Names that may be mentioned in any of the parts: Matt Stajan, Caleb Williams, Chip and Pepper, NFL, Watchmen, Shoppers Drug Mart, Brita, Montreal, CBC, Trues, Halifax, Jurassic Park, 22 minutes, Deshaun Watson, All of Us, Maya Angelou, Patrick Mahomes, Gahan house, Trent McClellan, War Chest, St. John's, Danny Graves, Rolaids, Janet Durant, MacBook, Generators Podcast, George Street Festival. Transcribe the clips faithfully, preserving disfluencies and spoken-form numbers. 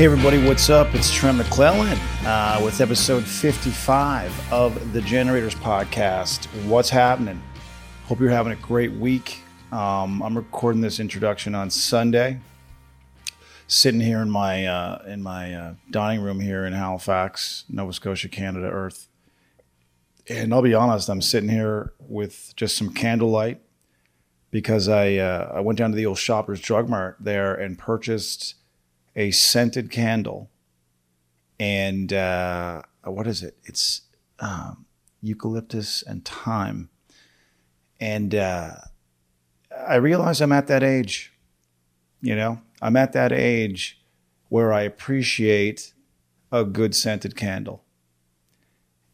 Hey everybody, what's up? It's Trent McClellan uh, with episode fifty-five of the Generators Podcast. What's happening? Hope you're having a great week. Um, I'm recording this introduction on Sunday. Sitting here in my uh, in my uh, dining room here in Halifax, Nova Scotia, Canada, Earth. And I'll be honest, I'm sitting here with just some candlelight because I uh, I went down to the old Shoppers Drug Mart there and purchased a scented candle, and uh, what is it? It's um, eucalyptus and thyme. And uh, I realize I'm at that age, you know, I'm at that age where I appreciate a good scented candle.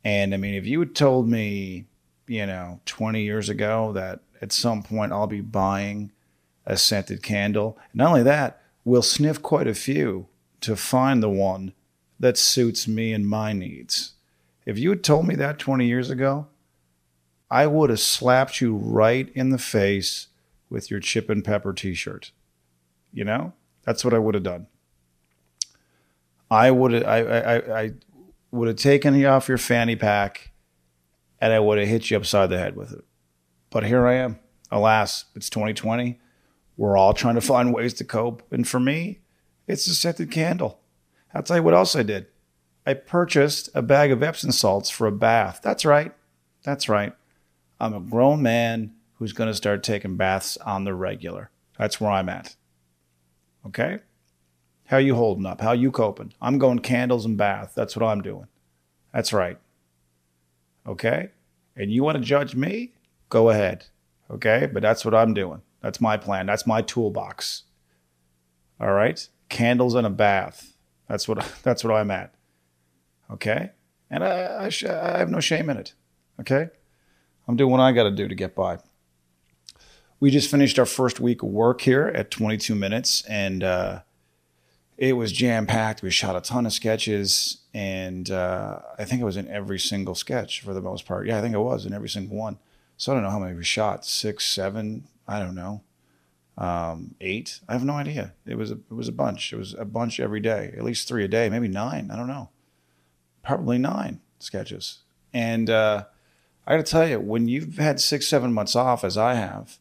And I mean, if you had told me, you know, twenty years ago that at some point I'll be buying a scented candle, not only that, we'll sniff quite a few to find the one that suits me and my needs. If you had told me that twenty years ago, I would have slapped you right in the face with your Chip and Pepper t-shirt. You know, that's what I would have done. I would have, I, I, I would have taken you off your fanny pack and I would have hit you upside the head with it. But here I am. Alas, it's twenty twenty. We're all trying to find ways to cope. And for me, it's a scented candle. I'll tell you what else I did. I purchased a bag of Epsom salts for a bath. That's right. That's right. I'm a grown man who's going to start taking baths on the regular. That's where I'm at. Okay? How you holding up? How you coping? I'm going candles and bath. That's what I'm doing. That's right. Okay? And you want to judge me? Go ahead. Okay? But that's what I'm doing. That's my plan. That's my toolbox. All right? Candles and a bath. That's what that's what I'm at. Okay? And I, I, sh- I have no shame in it. Okay? I'm doing what I got to do to get by. We just finished our first week of work here at twenty-two minutes, and uh, it was jam-packed. We shot a ton of sketches, and uh, I think I was in every single sketch for the most part. Yeah, I think I was in every single one. So I don't know how many we shot, six, seven, I don't know, um, eight. I have no idea. It was a, it was a bunch. It was a bunch every day, at least three a day, maybe nine. I don't know. Probably nine sketches. And uh, I got to tell you, when you've had six, seven months off, as I have,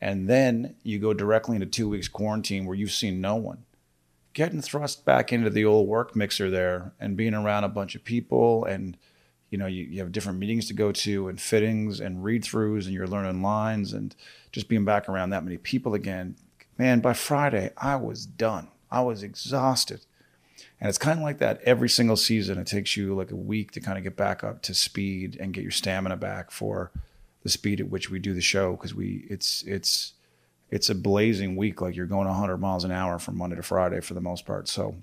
and then you go directly into two weeks quarantine where you've seen no one, getting thrust back into the old work mixer there and being around a bunch of people and, you know, you, you have different meetings to go to and fittings and read-throughs and you're learning lines and just being back around that many people again. Man, by Friday, I was done. I was exhausted. And it's kind of like that every single season. It takes you like a week to kind of get back up to speed and get your stamina back for the speed at which we do the show, because we it's it's it's a blazing week. Like you're going one hundred miles an hour from Monday to Friday for the most part. So,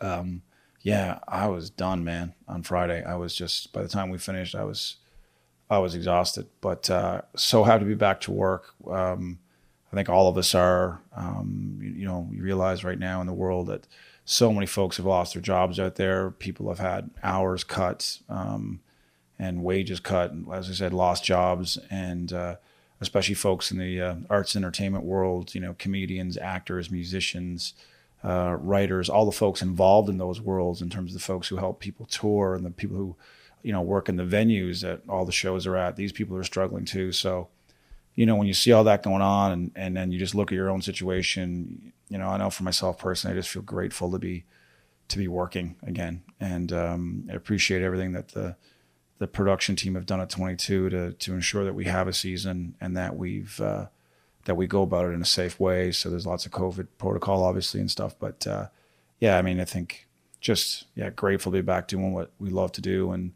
um yeah, I was done, man. On Friday, I was just, by the time we finished, I was I was exhausted. But uh, so happy to be back to work. Um, I think all of us are. Um, you, you know, you realize right now in the world that so many folks have lost their jobs out there. People have had hours cut um, and wages cut. And as I said, lost jobs. And uh, especially folks in the uh, arts and entertainment world, you know, comedians, actors, musicians, Uh, writers, all the folks involved in those worlds in terms of the folks who help people tour and the people who, you know, work in the venues that all the shows are at. These people are struggling too. So, you know, when you see all that going on and, and then you just look at your own situation, you know, I know for myself personally, I just feel grateful to be, to be working again. And um, I appreciate everything that the, the production team have done at twenty-two to, to ensure that we have a season and that we've, uh, that we go about it in a safe way. So there's lots of COVID protocol, obviously, and stuff. But uh, yeah, I mean, I think just, yeah, grateful to be back doing what we love to do and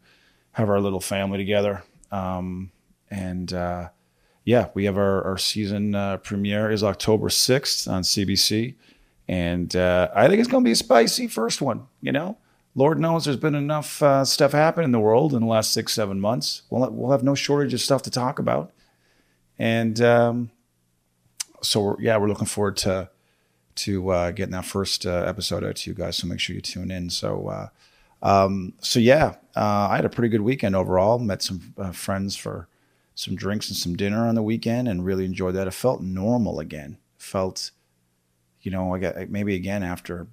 have our little family together. Um, and uh, yeah, we have our, our season uh, premiere is October sixth on C B C. And uh, I think it's going to be a spicy first one, you know? Lord knows there's been enough uh, stuff happen in the world in the last six, seven months. We'll, we'll have no shortage of stuff to talk about. And, um, So, we're, yeah, we're looking forward to to uh, getting that first uh, episode out to you guys. So make sure you tune in. So, uh, um, so yeah, uh, I had a pretty good weekend overall. Met some uh, friends for some drinks and some dinner on the weekend and really enjoyed that. It felt normal again. Felt, you know, I got maybe again after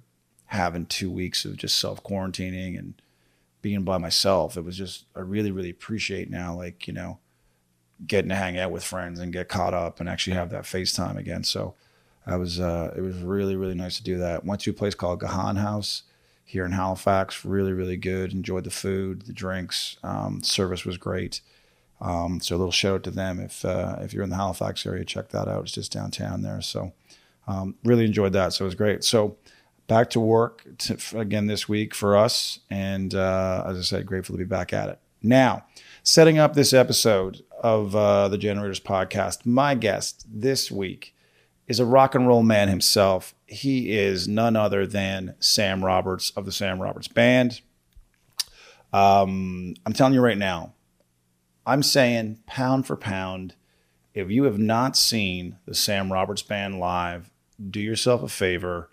having two weeks of just self-quarantining and being by myself. It was just, I really, really appreciate now, like, you know, getting to hang out with friends and get caught up and actually have that FaceTime again. So I was, uh, it was really, really nice to do that. Went to a place called Gahan House here in Halifax. Really, really good. Enjoyed the food, the drinks, um, service was great. Um, so a little shout out to them. If, uh, if you're in the Halifax area, check that out. It's just downtown there. So, um, really enjoyed that. So it was great. So back to work to, again, this week for us. And, uh, as I said, grateful to be back at it. Now, setting up this episode of, uh, the Generators Podcast, my guest this week is a rock and roll man himself. He is none other than Sam Roberts of the Sam Roberts Band. Um, I'm telling you right now, I'm saying pound for pound, if you have not seen the Sam Roberts Band live, do yourself a favor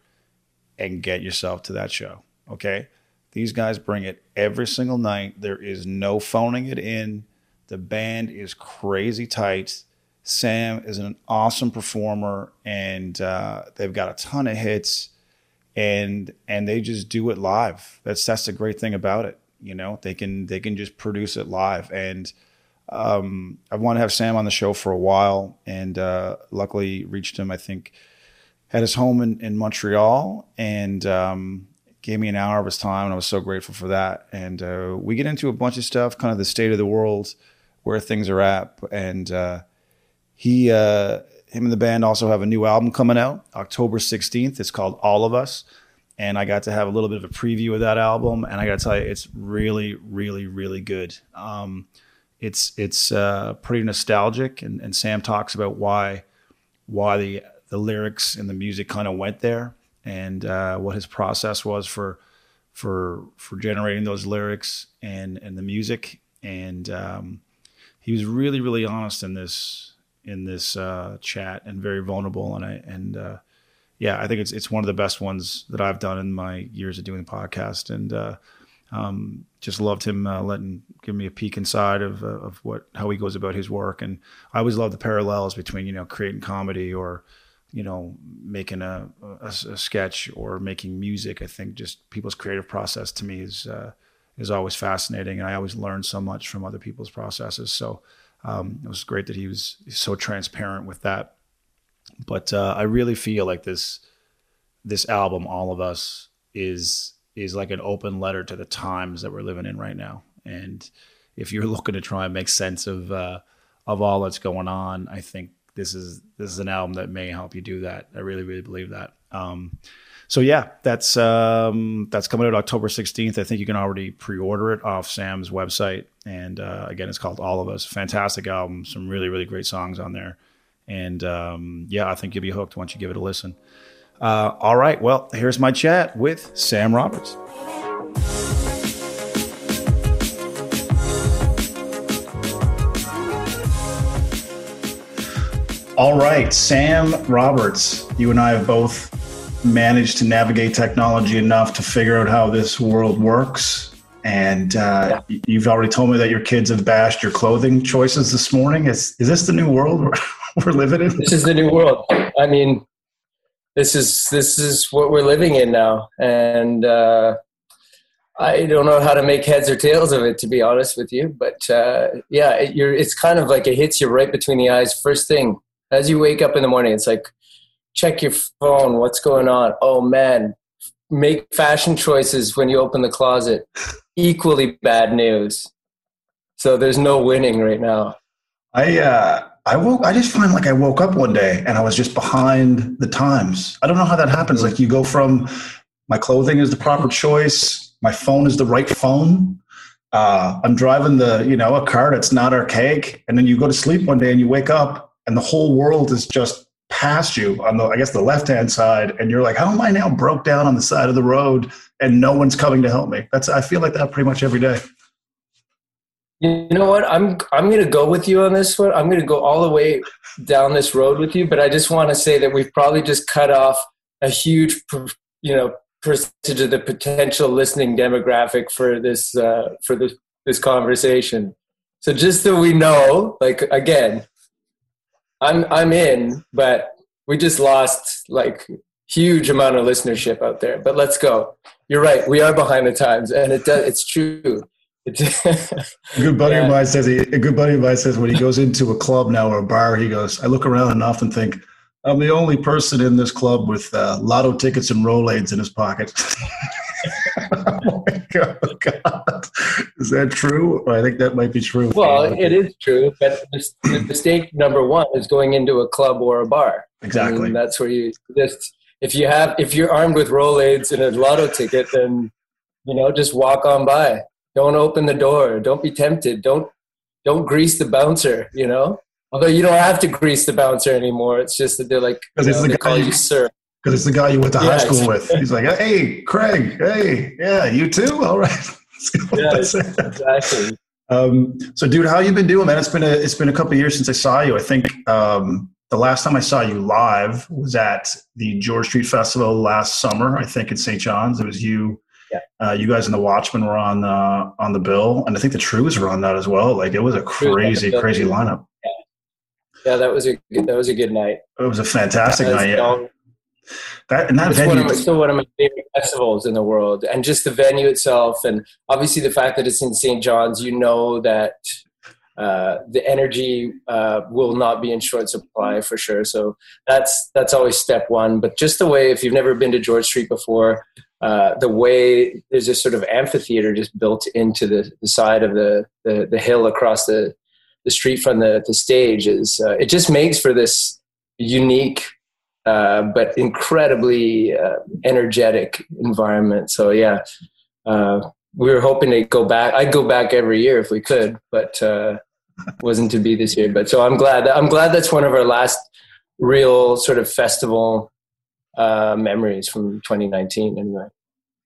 and get yourself to that show, okay? These guys bring it every single night. There is no phoning it in. The band is crazy tight. Sam is an awesome performer, and uh, they've got a ton of hits, and and they just do it live. That's that's the great thing about it. You know, they can they can just produce it live. And um, I want to have Sam on the show for a while, and uh, luckily reached him, I think, at his home in, in Montreal, and um, gave me an hour of his time, and I was so grateful for that. And uh, we get into a bunch of stuff, kind of the state of the world, where things are at, and uh, he, uh, him and the band also have a new album coming out October sixteenth. It's called All of Us. And I got to have a little bit of a preview of that album, and I got to tell you, it's really, really, really good. Um, it's it's uh, pretty nostalgic, and, and Sam talks about why why the the lyrics and the music kind of went there, and uh, what his process was for for for generating those lyrics and and the music. And um, he was really, really honest in this in this uh, chat, and very vulnerable, and I and. Uh, Yeah, I think it's it's one of the best ones that I've done in my years of doing the podcast, and uh, um, just loved him uh, letting give me a peek inside of of what how he goes about his work. And I always love the parallels between, you know, creating comedy, or, you know, making a, a, a sketch, or making music. I think just people's creative process to me is uh, is always fascinating, and I always learn so much from other people's processes. So um, it was great that he was so transparent with that. But uh, I really feel like this this album, All of Us, is is like an open letter to the times that we're living in right now. And if you're looking to try and make sense of uh, of all that's going on, I think this is this is an album that may help you do that. I really, really believe that. Um, so yeah, that's um, that's coming out October sixteenth. I think you can already pre-order it off Sam's website. And uh, again, it's called All of Us. Fantastic album. Some really, really great songs on there. And um, yeah, I think you'll be hooked once you give it a listen. Uh, all right. Well, here's my chat with Sam Roberts. All right, Sam Roberts, you and I have both managed to navigate technology enough to figure out how this world works. And uh, yeah. You've already told me that your kids have bashed your clothing choices this morning. Is is this the new world we're living in? This is the new world. I mean, this is this is what we're living in now, and uh, I don't know how to make heads or tails of it, to be honest with you. But uh, yeah, it, you're, it's kind of like it hits you right between the eyes first thing as you wake up in the morning. It's like, check your phone. What's going on? Oh man. Make fashion choices when you open the closet. Equally bad news. So there's no winning right now. I uh, I woke. I just find like I woke up one day and I was just behind the times. I don't know how that happens. Like you go from my clothing is the proper choice, my phone is the right phone. Uh, I'm driving the you know a car that's not archaic, and then you go to sleep one day and you wake up and the whole world is just past you on the, I guess, the left-hand side, and you're like, how am I now broke down on the side of the road and no one's coming to help me? That's, I feel like that pretty much every day. You know what? I'm, I'm going to go with you on this one. I'm going to go all the way down this road with you, but I just want to say that we've probably just cut off a huge, you know, percentage of the potential listening demographic for this, uh, for this, this conversation. So just so we know, like, again, I'm I'm in, but we just lost like huge amount of listenership out there, but let's go. You're right. We are behind the times, and it does, it's true. It's a good buddy yeah. of mine says he, a good buddy of mine says when he goes into a club now or a bar, he goes, I look around and often think, I'm the only person in this club with uh, lotto tickets and Rolaids in his pocket. Oh my God. Is that true? I think that might be true. Well, it is true, but the mistake number one is going into a club or a bar. Exactly. I mean, that's where you just, if you have, if you're armed with Rolaids and a lotto ticket, then, you know, just walk on by. Don't open the door. Don't be tempted. Don't, don't grease the bouncer, you know, although you don't have to grease the bouncer anymore. It's just that they're like, you know, the they call you, you sir. Because it's the guy you went to yeah, high school with. He's like, hey, Craig, hey, yeah, you too? All right. Yeah, exactly. Um, so, dude, how you been doing, man? It's been a, it's been a couple of years since I saw you. I think um, the last time I saw you live was at the George Street Festival last summer, I think, at Saint John's. It was you. Yeah. Uh, you guys and the Watchmen were on uh, on the bill. And I think the Trues were on that as well. Like, it was a crazy, crazy lineup. Yeah, yeah that, was a, that was a good night. It was a fantastic was night, yeah. Long- That, and that it's venue. One of my, still one of my favorite festivals in the world, and just the venue itself, and obviously the fact that it's in Saint John's, you know that uh, the energy uh, will not be in short supply for sure. So that's that's always step one. But just the way, if you've never been to George Street before, uh, the way there's this sort of amphitheater just built into the, the side of the, the the hill across the the street from the the stage is uh, it just makes for this unique. Uh, but incredibly uh, energetic environment. So yeah, uh, we were hoping to go back. I'd go back every year if we could, but uh, wasn't to be this year. But so I'm glad. I'm glad that's one of our last real sort of festival uh, memories from twenty nineteen. Anyway.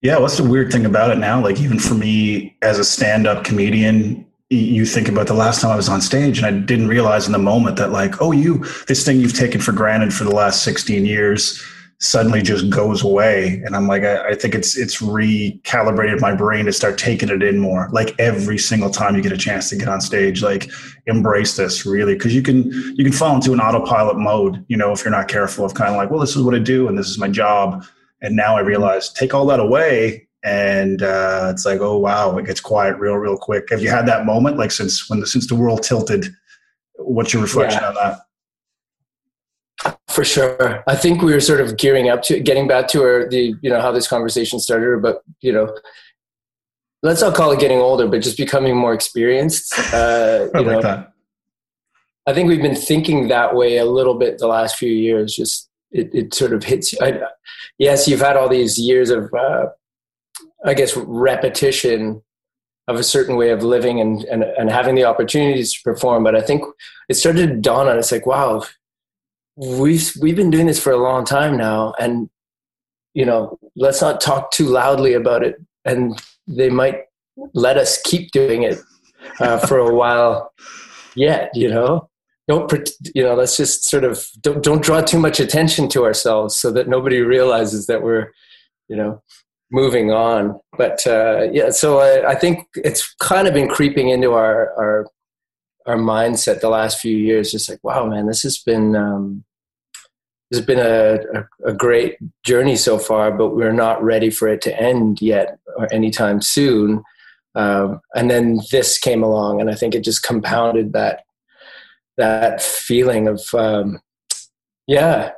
Yeah, what's the weird thing about it now? Like even for me as a stand-up comedian. You think about the last time I was on stage and I didn't realize in the moment that like, oh, you, this thing you've taken for granted for the last sixteen years suddenly just goes away. And I'm like, I, I think it's, it's recalibrated my brain to start taking it in more. Like every single time you get a chance to get on stage, like embrace this really. Cause you can, you can fall into an autopilot mode, you know, if you're not careful of kind of like, well, this is what I do and this is my job. And now I realize take all that away. And uh, it's like, oh, wow, it gets quiet real, real quick. Have you had that moment? Like since when the, since the world tilted, what's your reflection yeah. on that? For sure. I think we were sort of gearing up to getting back to our, the, you know, how this conversation started, but you know, let's not call it getting older, but just becoming more experienced. Uh, you like know, that. I think we've been thinking that way a little bit the last few years, just it, it sort of hits you. I, yes. You've had all these years of, uh, I guess, repetition of a certain way of living and, and, and having the opportunities to perform. But I think it started to dawn on us like, wow, we've, we've been doing this for a long time now. And, you know, let's not talk too loudly about it. And they might let us keep doing it uh, for a while yet, you know, don't, you know, let's just sort of don't, don't draw too much attention to ourselves so that nobody realizes that we're, you know, moving on. But uh, yeah, so I, I think it's kind of been creeping into our, our, our mindset the last few years. Just like, wow, man, this has been, um, this has been a, a, a great journey so far, but we're not ready for it to end yet or anytime soon. Um, and then this came along and I think it just compounded that, that feeling of, um, yeah,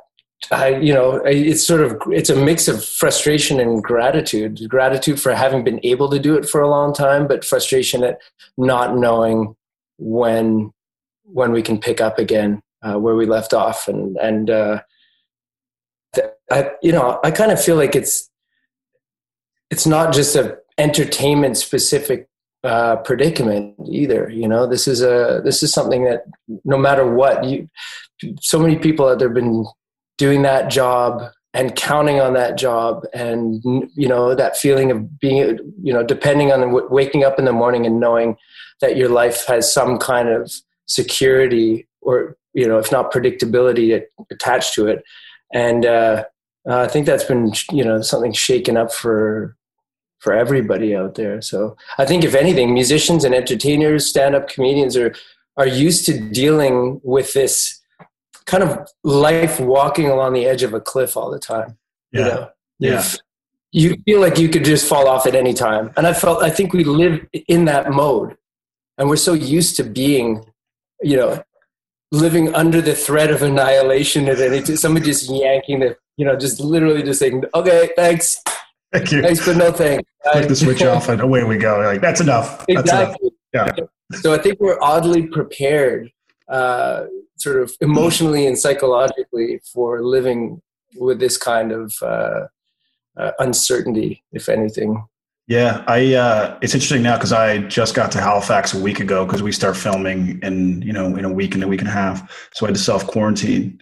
I, you know, it's sort of, it's a mix of frustration and gratitude, gratitude for having been able to do it for a long time, but frustration at not knowing when, when we can pick up again, uh, where we left off. And, and, uh, I, you know, I kind of feel like it's, it's not just a entertainment specific, uh, predicament either. You know, this is a, this is something that no matter what you, so many people out there have been doing that job and counting on that job and, you know, that feeling of being, you know, depending on the, waking up in the morning and knowing that your life has some kind of security or, you know, if not predictability attached to it. And uh, I think that's been, you know, something shaken up for, for everybody out there. So I think if anything, musicians and entertainers, stand-up comedians are, are used to dealing with this kind of life walking along the edge of a cliff all the time. Yeah. You know? Yeah. You feel like you could just fall off at any time. And I felt, I think we live in that mode, and we're so used to being, you know, living under the threat of annihilation at any time. Somebody just yanking the, you know, just literally just saying, okay, thanks. Thank you. Thanks, but no thanks. Click the switch off and away we go. Like, that's enough. Exactly. That's enough. Yeah. So I think we're oddly prepared, uh, sort of emotionally and psychologically, for living with this kind of, uh, Uh, uncertainty, if anything. Yeah, I uh, it's interesting now because I just got to Halifax a week ago because we start filming in, you know, in a week and a week and a half. So I had to self-quarantine.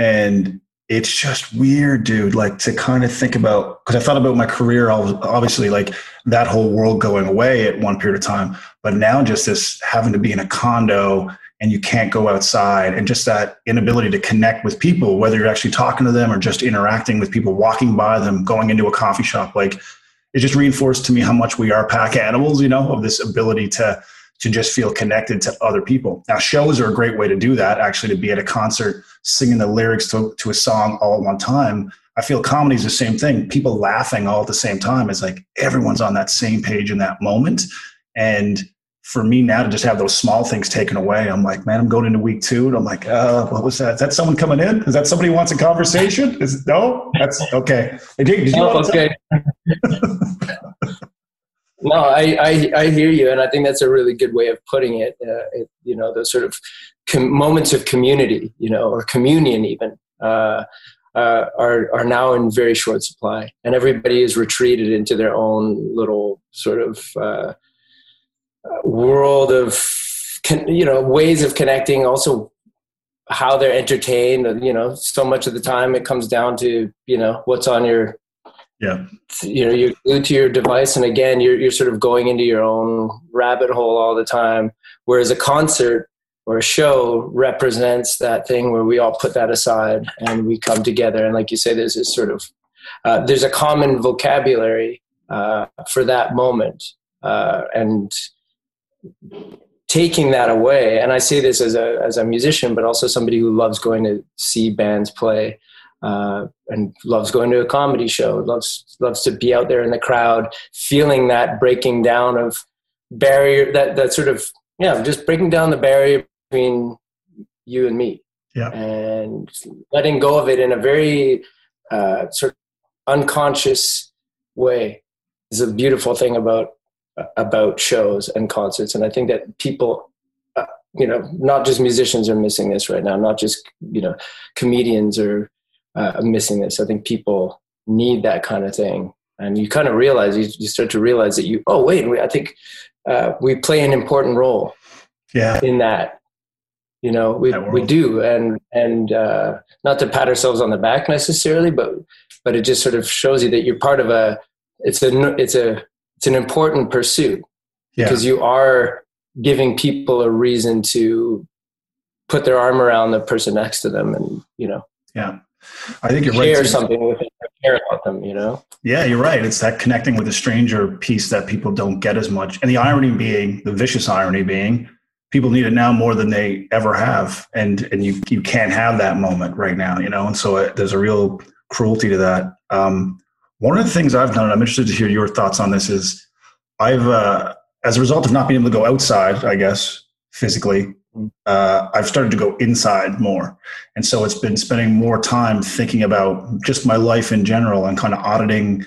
And it's just weird, dude, like to kind of think about, because I thought about my career, obviously, like that whole world going away at one period of time. But now just this having to be in a condo and you can't go outside, and just that inability to connect with people, whether you're actually talking to them or just interacting with people, walking by them, going into a coffee shop. Like, it just reinforced to me how much we are pack animals, you know, of this ability to, to just feel connected to other people. Now, shows are a great way to do that, actually, to be at a concert, singing the lyrics to, to a song all at one time. I feel comedy is the same thing. People laughing all at the same time. It's like everyone's on that same page in that moment. And for me now to just have those small things taken away, I'm like, man, I'm going into week two and I'm like, uh, what was that? Is that someone coming in? Is that somebody who wants a conversation? Is it, no, that's okay. Hey, Jake, did you oh, okay. No, I, I, I hear you. And I think that's a really good way of putting it. Uh, it you know, those sort of com- moments of community, you know, or communion even, uh, uh, are, are now in very short supply, and everybody is retreated into their own little sort of, uh, world of, you know, ways of connecting, also how they're entertained. You know, so much of the time it comes down to, you know, what's on your, yeah, you know, you're glued to your device, and again, you're you're sort of going into your own rabbit hole all the time, whereas a concert or a show represents that thing where we all put that aside and we come together. And like you say, there's this sort of uh, there's a common vocabulary uh, for that moment, uh, and taking that away. And I say this as a as a musician, but also somebody who loves going to see bands play, uh, and loves going to a comedy show, loves loves to be out there in the crowd, feeling that breaking down of barrier, that, that sort of, yeah, just breaking down the barrier between you and me. Yeah. And letting go of it in a very uh, sort of unconscious way is a beautiful thing about about shows and concerts. And I think that people, uh, you know, not just musicians are missing this right now, not just, you know, comedians are uh, missing this. I think people need that kind of thing. And you kind of realize, you, you start to realize that you, oh, wait, I think uh, we play an important role yeah. in that, you know, we we do. And, and uh, not to pat ourselves on the back necessarily, but, but it just sort of shows you that you're part of a, it's a, it's a, it's an important pursuit yeah. because you are giving people a reason to put their arm around the person next to them, and, you know, yeah, I think you're share right. something with them, care about them, you know? Yeah, you're right. It's that connecting with a stranger piece that people don't get as much. And the irony being, the vicious irony being, people need it now more than they ever have. And, and you, you can't have that moment right now, you know? And so it, there's a real cruelty to that. Um, One of the things I've done, and I'm interested to hear your thoughts on this, is I've, uh, as a result of not being able to go outside, I guess, physically, uh, I've started to go inside more. And so it's been spending more time thinking about just my life in general and kind of auditing,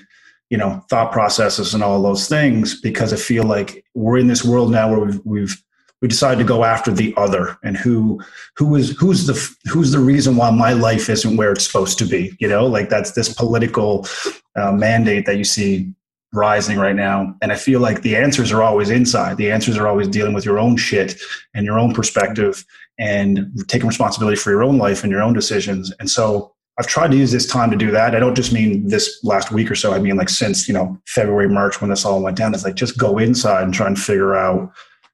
you know, thought processes and all those things, because I feel like we're in this world now where we've, we've we decide to go after the other, and who, who is, who's the, who's the reason why my life isn't where it's supposed to be, you know, like that's this political uh, mandate that you see rising right now. And I feel like the answers are always inside. The answers are always dealing with your own shit and your own perspective and taking responsibility for your own life and your own decisions. And so I've tried to use this time to do that. I don't just mean this last week or so. I mean, like, since, you know, February, March, when this all went down, it's like, just go inside and try and figure out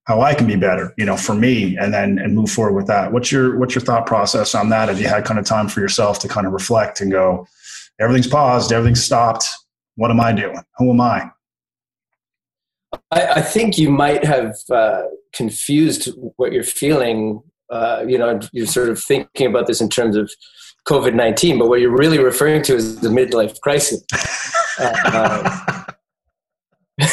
how I can be better, you know, for me, and then, and move forward with that. What's your, what's your thought process on that? Have you had kind of time for yourself to kind of reflect and go, everything's paused, everything's stopped. What am I doing? Who am I? I, I think you might have uh, confused what you're feeling. Uh, you know, you're sort of thinking about this in terms of COVID nineteen, but what you're really referring to is the midlife crisis. Uh, um,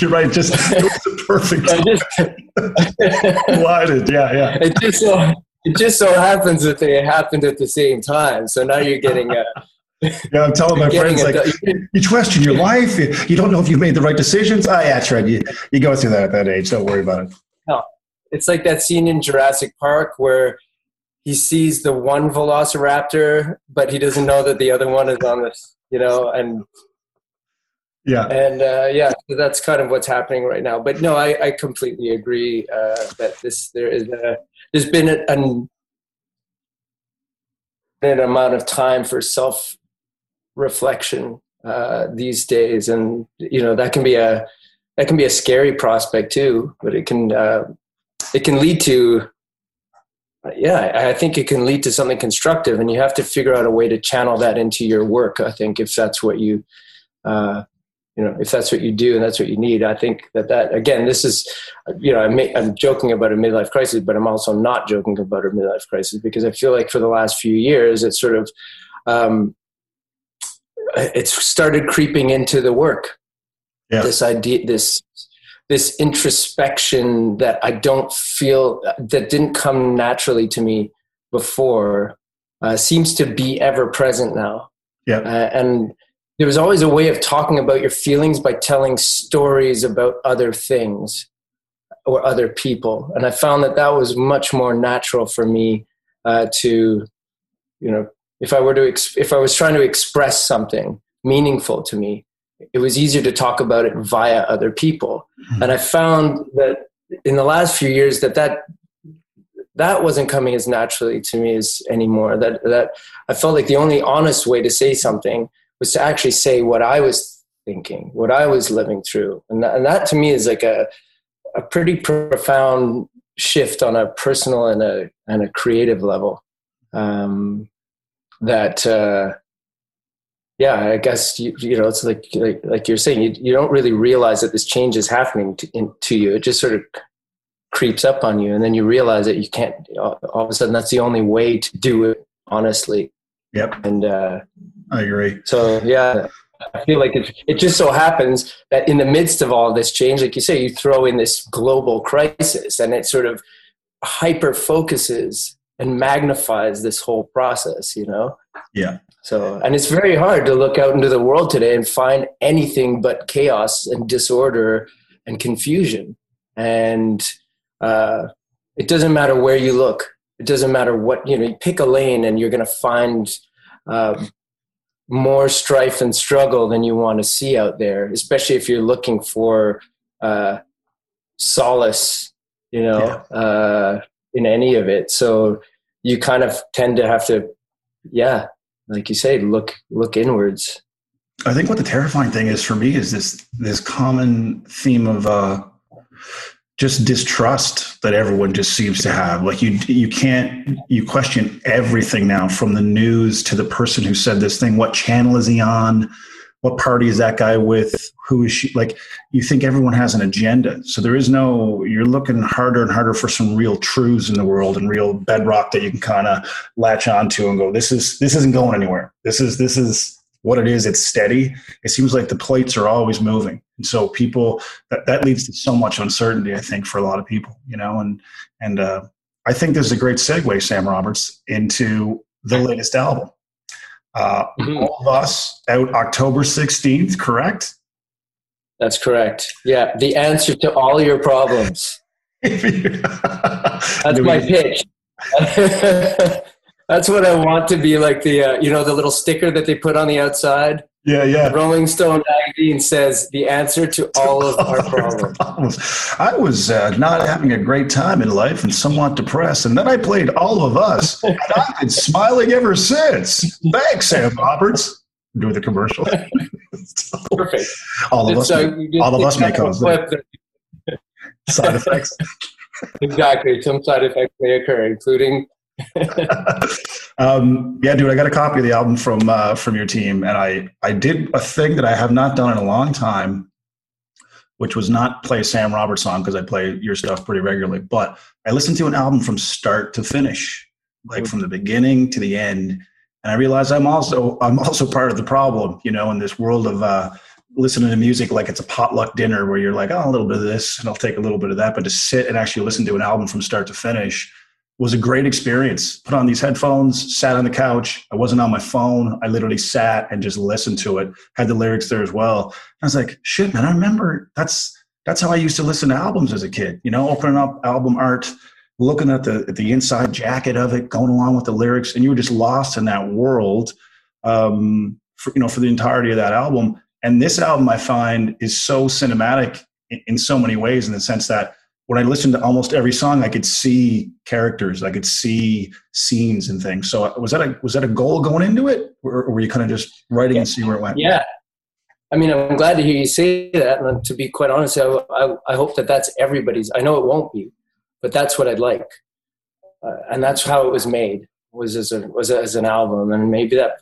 you're right. Just it was the perfect time. Lighted. Yeah, yeah. It just so it just so happens that they happened at the same time. So now you're getting a. Yeah, I'm telling my friends, like, du- you question your life. You, you don't know if you made the right decisions. Ah, oh, yeah, Trent, you, you go through that at that age. Don't worry about it. No, it's like that scene in Jurassic Park where he sees the one velociraptor, but he doesn't know that the other one is on this, you know, and yeah. And uh, yeah, so that's kind of what's happening right now. But no, I, I completely agree uh, that this, there is a, there's been a, an, an amount of time for self reflection uh, these days. And, you know, that can be a, that can be a scary prospect too, but it can, uh, it can lead to, yeah, I think it can lead to something constructive, and you have to figure out a way to channel that into your work. I think if that's what you, uh, you know, if that's what you do and that's what you need, I think that that, again, this is, you know, I may, I'm joking about a midlife crisis, but I'm also not joking about a midlife crisis, because I feel like for the last few years, it's sort of, um, it's started creeping into the work. Yeah. This idea, this, this introspection that I don't feel, that didn't come naturally to me before, uh, seems to be ever present now. Yeah. Uh, and there was always a way of talking about your feelings by telling stories about other things or other people. And I found that that was much more natural for me uh, to, you know, if I were to, ex- if I was trying to express something meaningful to me, it was easier to talk about it via other people. Mm-hmm. And I found that in the last few years that, that that wasn't coming as naturally to me as anymore. That that I felt like the only honest way to say something was to actually say what I was thinking, what I was living through. And that, and that to me is like a a pretty profound shift on a personal and a and a creative level. Um, that uh, yeah, I guess, you, you know, it's like, like, like you're saying, you, you don't really realize that this change is happening to, in, to you. It just sort of creeps up on you. And then you realize that you can't, all, all of a sudden, that's the only way to do it, honestly. Yep. And uh, I agree. So, yeah, I feel like it, it just so happens that in the midst of all this change, like you say, you throw in this global crisis and it sort of hyper focuses and magnifies this whole process, you know? Yeah. So, and it's very hard to look out into the world today and find anything but chaos and disorder and confusion. And uh, it doesn't matter where you look. It doesn't matter what, you know, you pick a lane and you're going to find uh, more strife and struggle than you want to see out there, especially if you're looking for uh, solace, you know, yeah. uh, in any of it. So you kind of tend to have to, yeah. Like you say, look look inwards. I think what the terrifying thing is for me is this this common theme of uh, just distrust that everyone just seems to have. Like you you can't you question everything now, from the news to the person who said this thing. What channel is he on? What party is that guy with? Who is she? Like, you think everyone has an agenda. So there is no, you're looking harder and harder for some real truths in the world and real bedrock that you can kind of latch onto and go, this is, this isn't going anywhere. This is, this is what it is. It's steady. It seems like the plates are always moving. And so people, that, that leads to so much uncertainty, I think, for a lot of people, you know, and, and uh, I think this is a great segue, Sam Roberts, into the latest album. Uh, mm-hmm. All of Us, out October sixteenth, correct? That's correct. Yeah, the answer to all your problems. That's my pitch. That's what I want to be like, the uh, you know, the little sticker that they put on the outside. Yeah, yeah. Rolling Stone magazine says the answer to all of all our problems. problems. I was uh, not having a great time in life and somewhat depressed, and then I played All of Us, and I've been smiling ever since. Thanks, Sam Roberts. I'm doing the commercial. So, perfect. All of it's us. So make, all of us make those side effects. Exactly. Some side effects may occur, including. um, yeah, dude, I got a copy of the album from uh, from your team, and I, I did a thing that I have not done in a long time, which was not play a Sam Roberts song, because I play your stuff pretty regularly, but I listened to an album from start to finish. like from the beginning to the end. And I realized I'm also, I'm also part of the problem, you know, in this world of uh, listening to music like it's a potluck dinner where you're like, oh, a little bit of this and I'll take a little bit of that. But to sit and actually listen to an album from start to finish was a great experience. Put on these headphones, sat on the couch. I wasn't on my phone. I literally sat and just listened to it. Had the lyrics there as well. I was like, shit, man, I remember that's, that's how I used to listen to albums as a kid, you know, opening up album art, looking at the, at the inside jacket of it, going along with the lyrics. And you were just lost in that world, um, for, you know, for the entirety of that album. And this album I find is so cinematic in, in so many ways, in the sense that when I listened to almost every song, I could see characters, I could see scenes and things. So was that a, was that a goal going into it, or, or were you kind of just writing yeah. and see where it went? Yeah. I mean, I'm glad to hear you say that. And to be quite honest, I, I, I hope that that's everybody's. I know it won't be, but that's what I'd like. Uh, and that's how it was made, was as a, was as an album. And maybe that,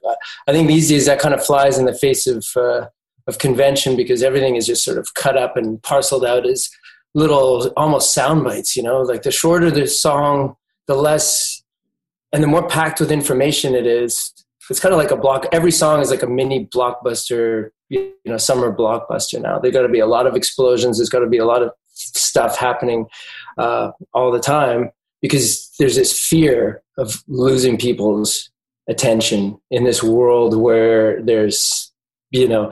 I think these days that kind of flies in the face of, uh, of convention, because everything is just sort of cut up and parceled out as little almost sound bites, you know, like the shorter the song, the less, and the more packed with information it is. It's kind of like a block. Every song is like a mini blockbuster, you know, summer blockbuster now. There's got to be a lot of explosions. There's got to be a lot of stuff happening uh, all the time, because there's this fear of losing people's attention in this world where there's, you know,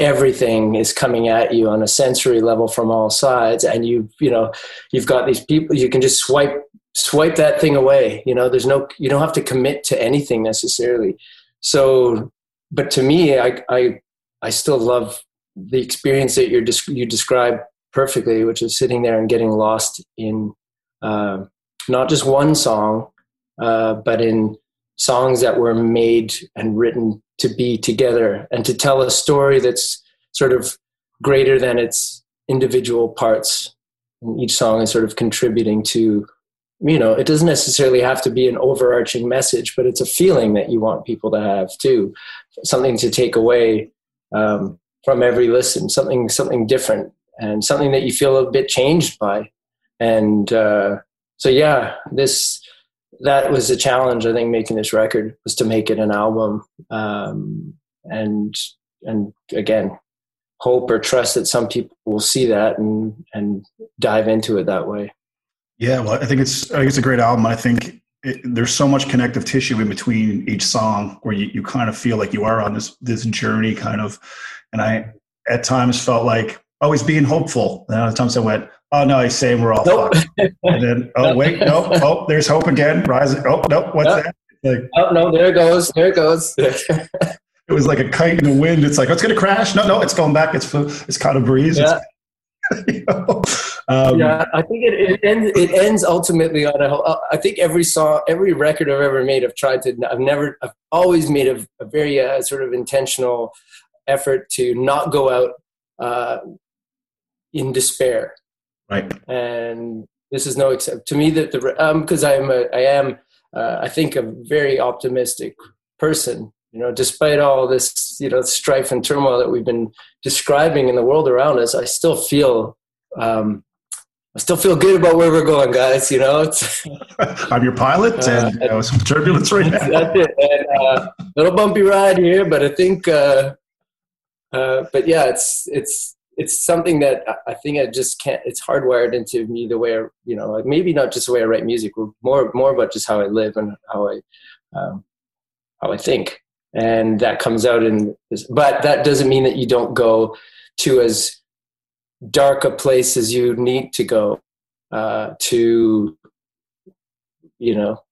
everything is coming at you on a sensory level from all sides, and you you know you've got these people. You can just swipe swipe that thing away. You know, there's no you don't have to commit to anything necessarily. So, but to me, I I, I still love the experience that you're you describe perfectly, which is sitting there and getting lost in uh, not just one song, uh, but in songs that were made and written to be together and to tell a story that's sort of greater than its individual parts. And each song is sort of contributing to, you know, it doesn't necessarily have to be an overarching message, but it's a feeling that you want people to have too. Something to take away um, from every listen, something, something different and something that you feel a bit changed by. And uh, so, yeah, this, that was a challenge, I think, making this record, was to make it an album. Um, and, and again, hope or trust that some people will see that and, and dive into it that way. Yeah. Well, I think it's, I think it's a great album. I think it, there's so much connective tissue in between each song where you, you kind of feel like you are on this, this journey kind of, and I, at times felt like always being hopeful. And at times I went, oh no, he's saying we're all nope. fucked. And then, oh wait, nope, oh, there's hope again. Rise, oh nope, what's nope. that? Like, oh no, there it goes, there it goes. It was like a kite in the wind. It's like, oh, it's gonna crash. No, no, it's going back. It's it's caught a breeze. Yeah, you know? um, yeah I think it, it ends. It ends ultimately on a. I think every song, every record I've ever made, I've tried to. I've never. I've always made a, a very uh, sort of intentional effort to not go out uh, in despair. Right. And this is no except to me that the, um, cause I'm a, I am, uh, I think a very optimistic person, you know, despite all this, you know, strife and turmoil that we've been describing in the world around us, I still feel, um, I still feel good about where we're going, guys, you know, it's, I'm your pilot and, uh, you know, some turbulence right now. That's it. And, uh, little bumpy ride here, but I think, uh, uh, but yeah, it's, it's, it's something that I think I just can't, it's hardwired into me the way, I, you know, like maybe not just the way I write music, but more, more about just how I live and how I, um, how I think. And that comes out in this, but that doesn't mean that you don't go to as dark a place as you need to go, uh, to, you know,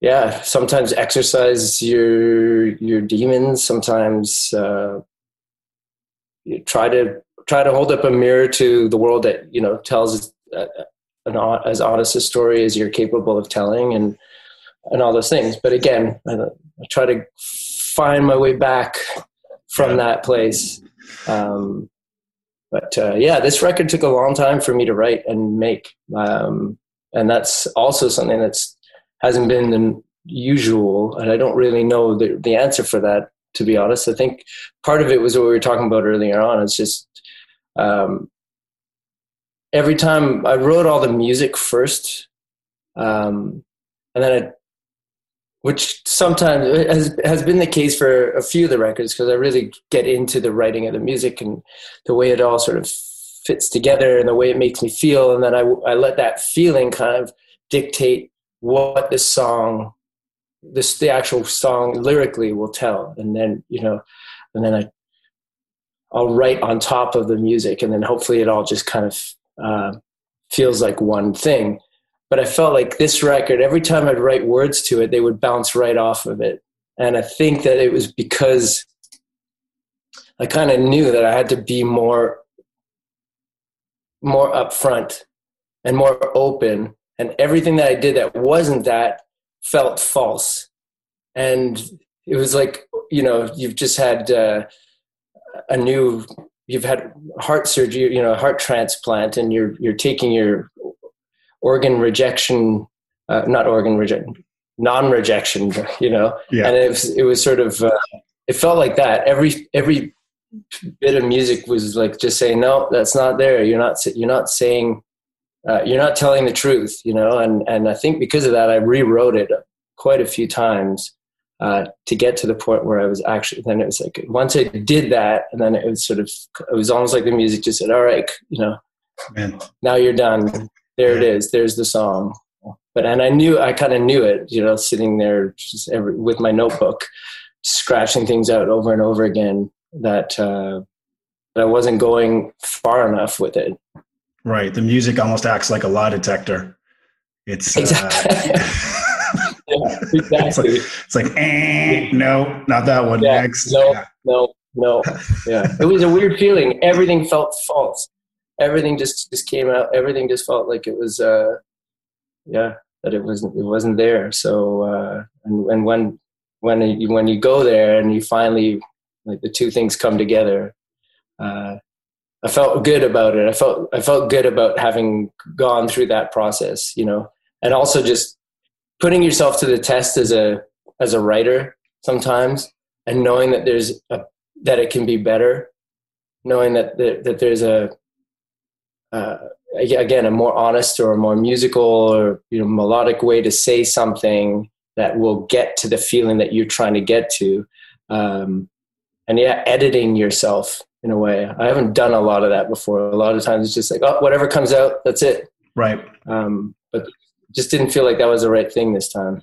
yeah, sometimes exercise your, your demons, sometimes, uh, You try to try to hold up a mirror to the world that, you know, tells uh, an, as honest a story as you're capable of telling, and and all those things. But again, I, I try to find my way back from yeah. that place. Um, but uh, yeah, this record took a long time for me to write and make, um, and that's also something that's hasn't been the usual, and I don't really know the, the answer for that. To be honest, I think part of it was what we were talking about earlier on. It's just um, every time I wrote all the music first, um, and then I which sometimes has has been the case for a few of the records, because I really get into the writing of the music and the way it all sort of fits together and the way it makes me feel. And then I, I let that feeling kind of dictate what the song, this, the actual song lyrically will tell. And then, you know, and then I, I'll write on top of the music, and then hopefully it all just kind of uh, feels like one thing. But I felt like this record, every time I'd write words to it, they would bounce right off of it. And I think that it was because I kind of knew that I had to be more, more upfront and more open. And everything that I did that wasn't that felt false. And it was like, you know, you've just had uh, a new, you've had heart surgery, you know, heart transplant, and you're you're taking your organ rejection, uh, not organ rejection, non-rejection, you know. Yeah. And it was, it was sort of, uh, it felt like that. Every every bit of music was like just saying, no, that's not there. You're not you're not saying. Uh, you're not telling the truth, you know, and, and I think because of that, I rewrote it quite a few times uh, to get to the point where I was actually, then it was like, once I did that, and then it was sort of, it was almost like the music just said, all right, you know, Man. Now you're done. There Man. It is. There's the song. But, and I knew, I kind of knew it, you know, sitting there just every, with my notebook, scratching things out over and over again, that, uh, that I wasn't going far enough with it. Right. The music almost acts like a lie detector. It's uh, exactly. Yeah, exactly. It's like, it's like eh, no, not that one. Yeah, next. No, yeah. no, no. Yeah. It was a weird feeling. Everything felt false. Everything just, just came out. Everything just felt like it was, uh, yeah, that it wasn't, it wasn't there. So, uh, and, and when, when you, when you go there and you finally, like the two things come together, uh, I felt good about it. I felt I felt good about having gone through that process, you know, and also just putting yourself to the test as a as a writer sometimes, and knowing that there's a, that it can be better, knowing that the, that there's a uh, again a more honest or a more musical or, you know, melodic way to say something that will get to the feeling that you're trying to get to, um, and yeah, editing yourself. In a way, I haven't done a lot of that before. A lot of times it's just like, oh, whatever comes out, that's it. Right. Um, but just didn't feel like that was the right thing this time.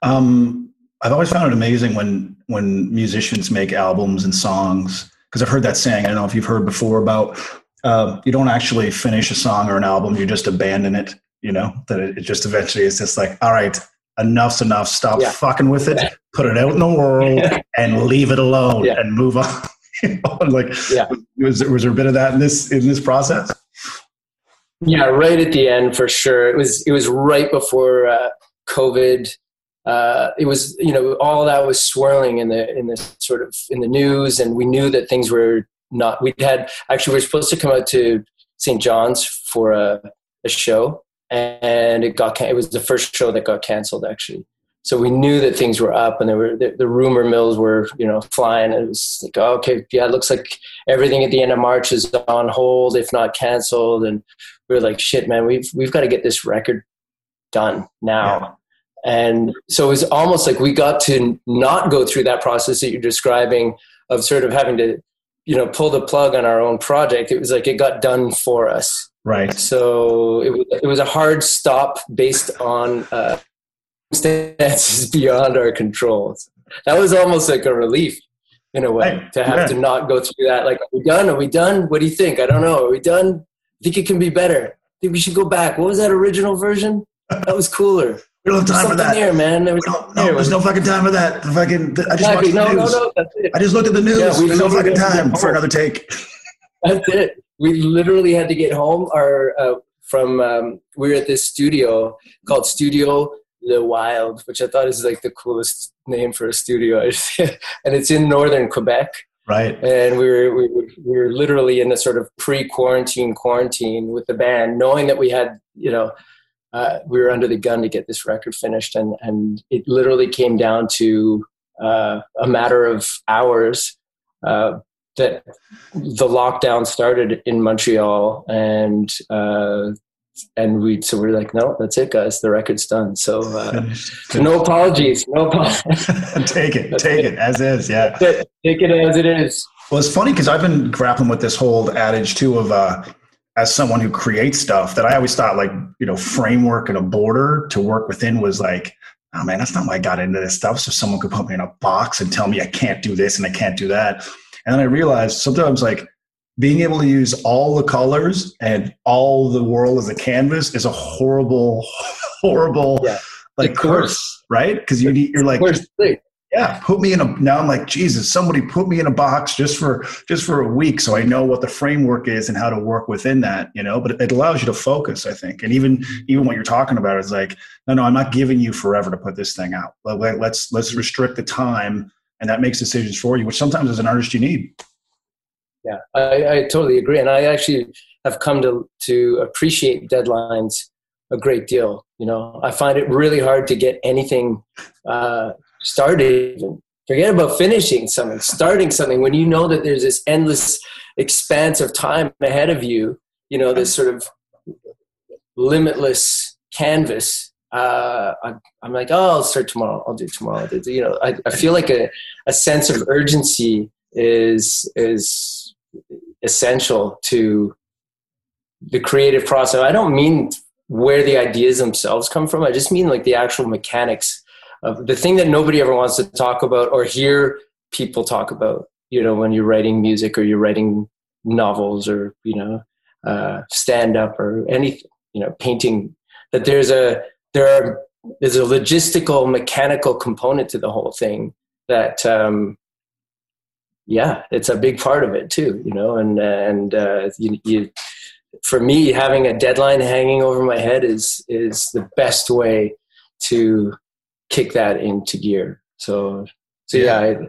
Um, I've always found it amazing when, when musicians make albums and songs, because I've heard that saying, I don't know if you've heard before about, uh, you don't actually finish a song or an album. You just abandon it, you know, that it, it just eventually is just like, all right, enough's enough. Stop yeah. fucking with it, put it out in the world and leave it alone yeah. and move on. You know, like, yeah. was, was there a bit of that in this, in this process? Yeah. Right at the end, for sure. It was, it was right before uh, COVID. Uh, it was, you know, all that was swirling in the, in this sort of in the news. And we knew that things were not, we had actually, we were supposed to come out to Saint John's for a, a show, and it got, it was the first show that got canceled, actually. So we knew that things were up, and there were the, the rumor mills were, you know, flying. And it was like, oh, okay, yeah, it looks like everything at the end of March is on hold, if not canceled. And we were like, shit, man, we've we've got to get this record done now. Yeah. And so it was almost like we got to not go through that process that you're describing of sort of having to, you know, pull the plug on our own project. It was like it got done for us. Right. So it was it was a hard stop based on. Uh, Circumstances beyond our control. That was almost like a relief in a way to have yeah. to not go through that. Like, are we done? Are we done? What do you think? I don't know. Are we done? I think it can be better. I think we should go back. What was that original version? That was cooler. We don't have time for that. There, man. There was no, there. There's no fucking time for that. The fucking, the, I just exactly. watched the no, news. No, no, that's it. I just looked at the news. Yeah, there's no fucking time for another take. That's it. We literally had to get home. Our uh, from um, we were at this studio called Studio The Wild, which I thought is like the coolest name for a studio, and it's in northern Quebec. Right. And we were we were, we were literally in a sort of pre-quarantine quarantine with the band, knowing that we had, you know, uh, we were under the gun to get this record finished, and and it literally came down to uh, a matter of hours uh, that the lockdown started in Montreal, and uh, and we so we're like, no, that's it, guys. The record's done. So uh, no apologies. No apologies. Take it. Take it as is. Yeah. It. Take it as it is. Well, it's funny because I've been grappling with this whole adage too of uh, as someone who creates stuff that I always thought like, you know, framework and a border to work within was like, oh man, that's not why I got into this stuff. So someone could put me in a box and tell me I can't do this and I can't do that. And then I realized sometimes like being able to use all the colors and all the world as a canvas is a horrible, horrible yeah. like curse, right? Because you need, you're like, yeah, put me in a, now I'm like, Jesus, somebody put me in a box just for, just for a week. So I know what the framework is and how to work within that, you know, but it allows you to focus, I think. And even, even what you're talking about is like, no, no, I'm not giving you forever to put this thing out. Let's, let's restrict the time. And that makes decisions for you, which sometimes as an artist you need. Yeah, I, I totally agree. And I actually have come to to appreciate deadlines a great deal. You know, I find it really hard to get anything uh, started. Even. Forget about finishing something, starting something. When you know that there's this endless expanse of time ahead of you, you know, this sort of limitless canvas. Uh, I'm, I'm like, oh, I'll start tomorrow. I'll do it tomorrow. I'll do it. You know, I, I feel like a, a sense of urgency is is essential to the creative process. I don't mean where the ideas themselves come from. I just mean like the actual mechanics of the thing that nobody ever wants to talk about or hear people talk about. You know, when you're writing music or you're writing novels or you know, uh, stand up or anything. You know, painting. That there's a There are, there's a logistical, mechanical component to the whole thing that, um, yeah, it's a big part of it too, you know, and, and, uh, you, you, for me, having a deadline hanging over my head is, is the best way to kick that into gear. So, so yeah,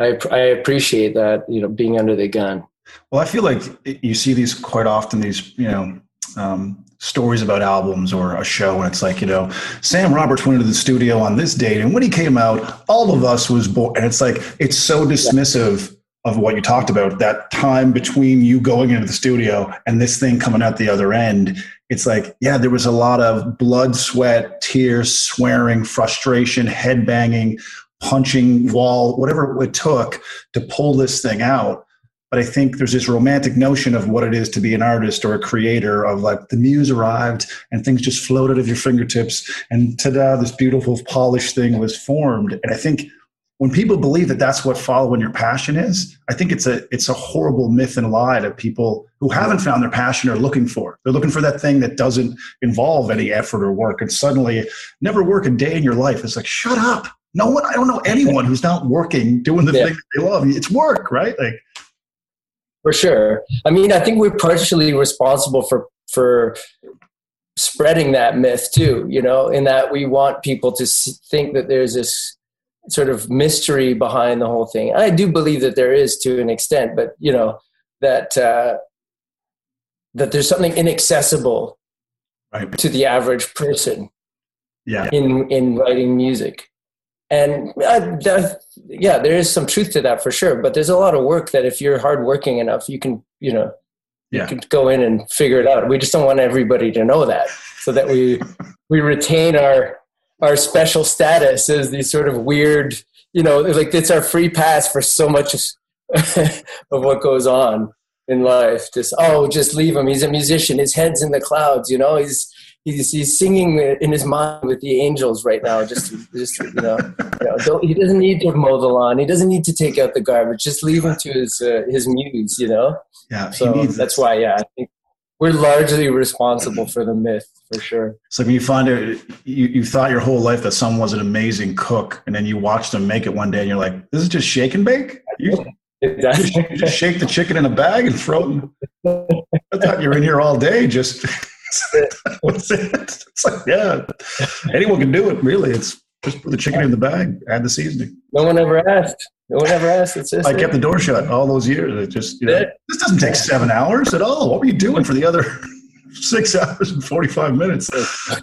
I, I, I appreciate that, you know, being under the gun. Well, I feel like you see these quite often, these, you know, um, stories about albums or a show. And it's like, you know, Sam Roberts went into the studio on this date. And when he came out, All of Us was born. And it's like, it's so dismissive of what you talked about, that time between you going into the studio and this thing coming out the other end. It's like, yeah, there was a lot of blood, sweat, tears, swearing, frustration, head banging, punching wall, whatever it took to pull this thing out. But I think there's this romantic notion of what it is to be an artist or a creator of like the muse arrived and things just floated at your fingertips and ta-da, this beautiful polished thing was formed. And I think when people believe that that's what following your passion is, I think it's a, it's a horrible myth and lie that people who haven't found their passion are looking for. They're looking for that thing that doesn't involve any effort or work. And suddenly never work a day in your life. It's like, shut up. No one, I don't know anyone who's not working, doing the yeah. thing that they love. It's work, right? Like, for sure. I mean, I think we're partially responsible for for spreading that myth too, you know, in that we want people to think that there's this sort of mystery behind the whole thing. I do believe that there is to an extent, but, you know, that uh, that there's something inaccessible right. to the average person yeah. in, in writing music. And uh, that, yeah, there is some truth to that for sure. But there's a lot of work that if you're hardworking enough, you can, you know, yeah. you can go in and figure it out. We just don't want everybody to know that, so that we we retain our our special status as these sort of weird, you know, like it's our free pass for so much of what goes on in life. Just oh, just leave him. He's a musician. His head's in the clouds. You know, he's. He's, he's singing in his mind with the angels right now. Just, just you know, you know don't, he doesn't need to mow the lawn. He doesn't need to take out the garbage. Just leave him to his uh, his muse, you know? Yeah, so he needs that's it. Why, yeah, I think we're largely responsible for the myth, for sure. So when you find out, you, you thought your whole life that someone was an amazing cook, and then you watch them make it one day, and you're like, this is just shake and bake? You, you, just, you just shake the chicken in a bag and throw it. I thought you were in here all day just... What's it? It's like, yeah, anyone can do it, really. It's just put the chicken in the bag, add the seasoning. No one ever asked. No one ever asked. It's just I kept it. The door shut all those years. It just, you know, this doesn't take seven hours at all. What were you doing for the other six hours and forty-five minutes?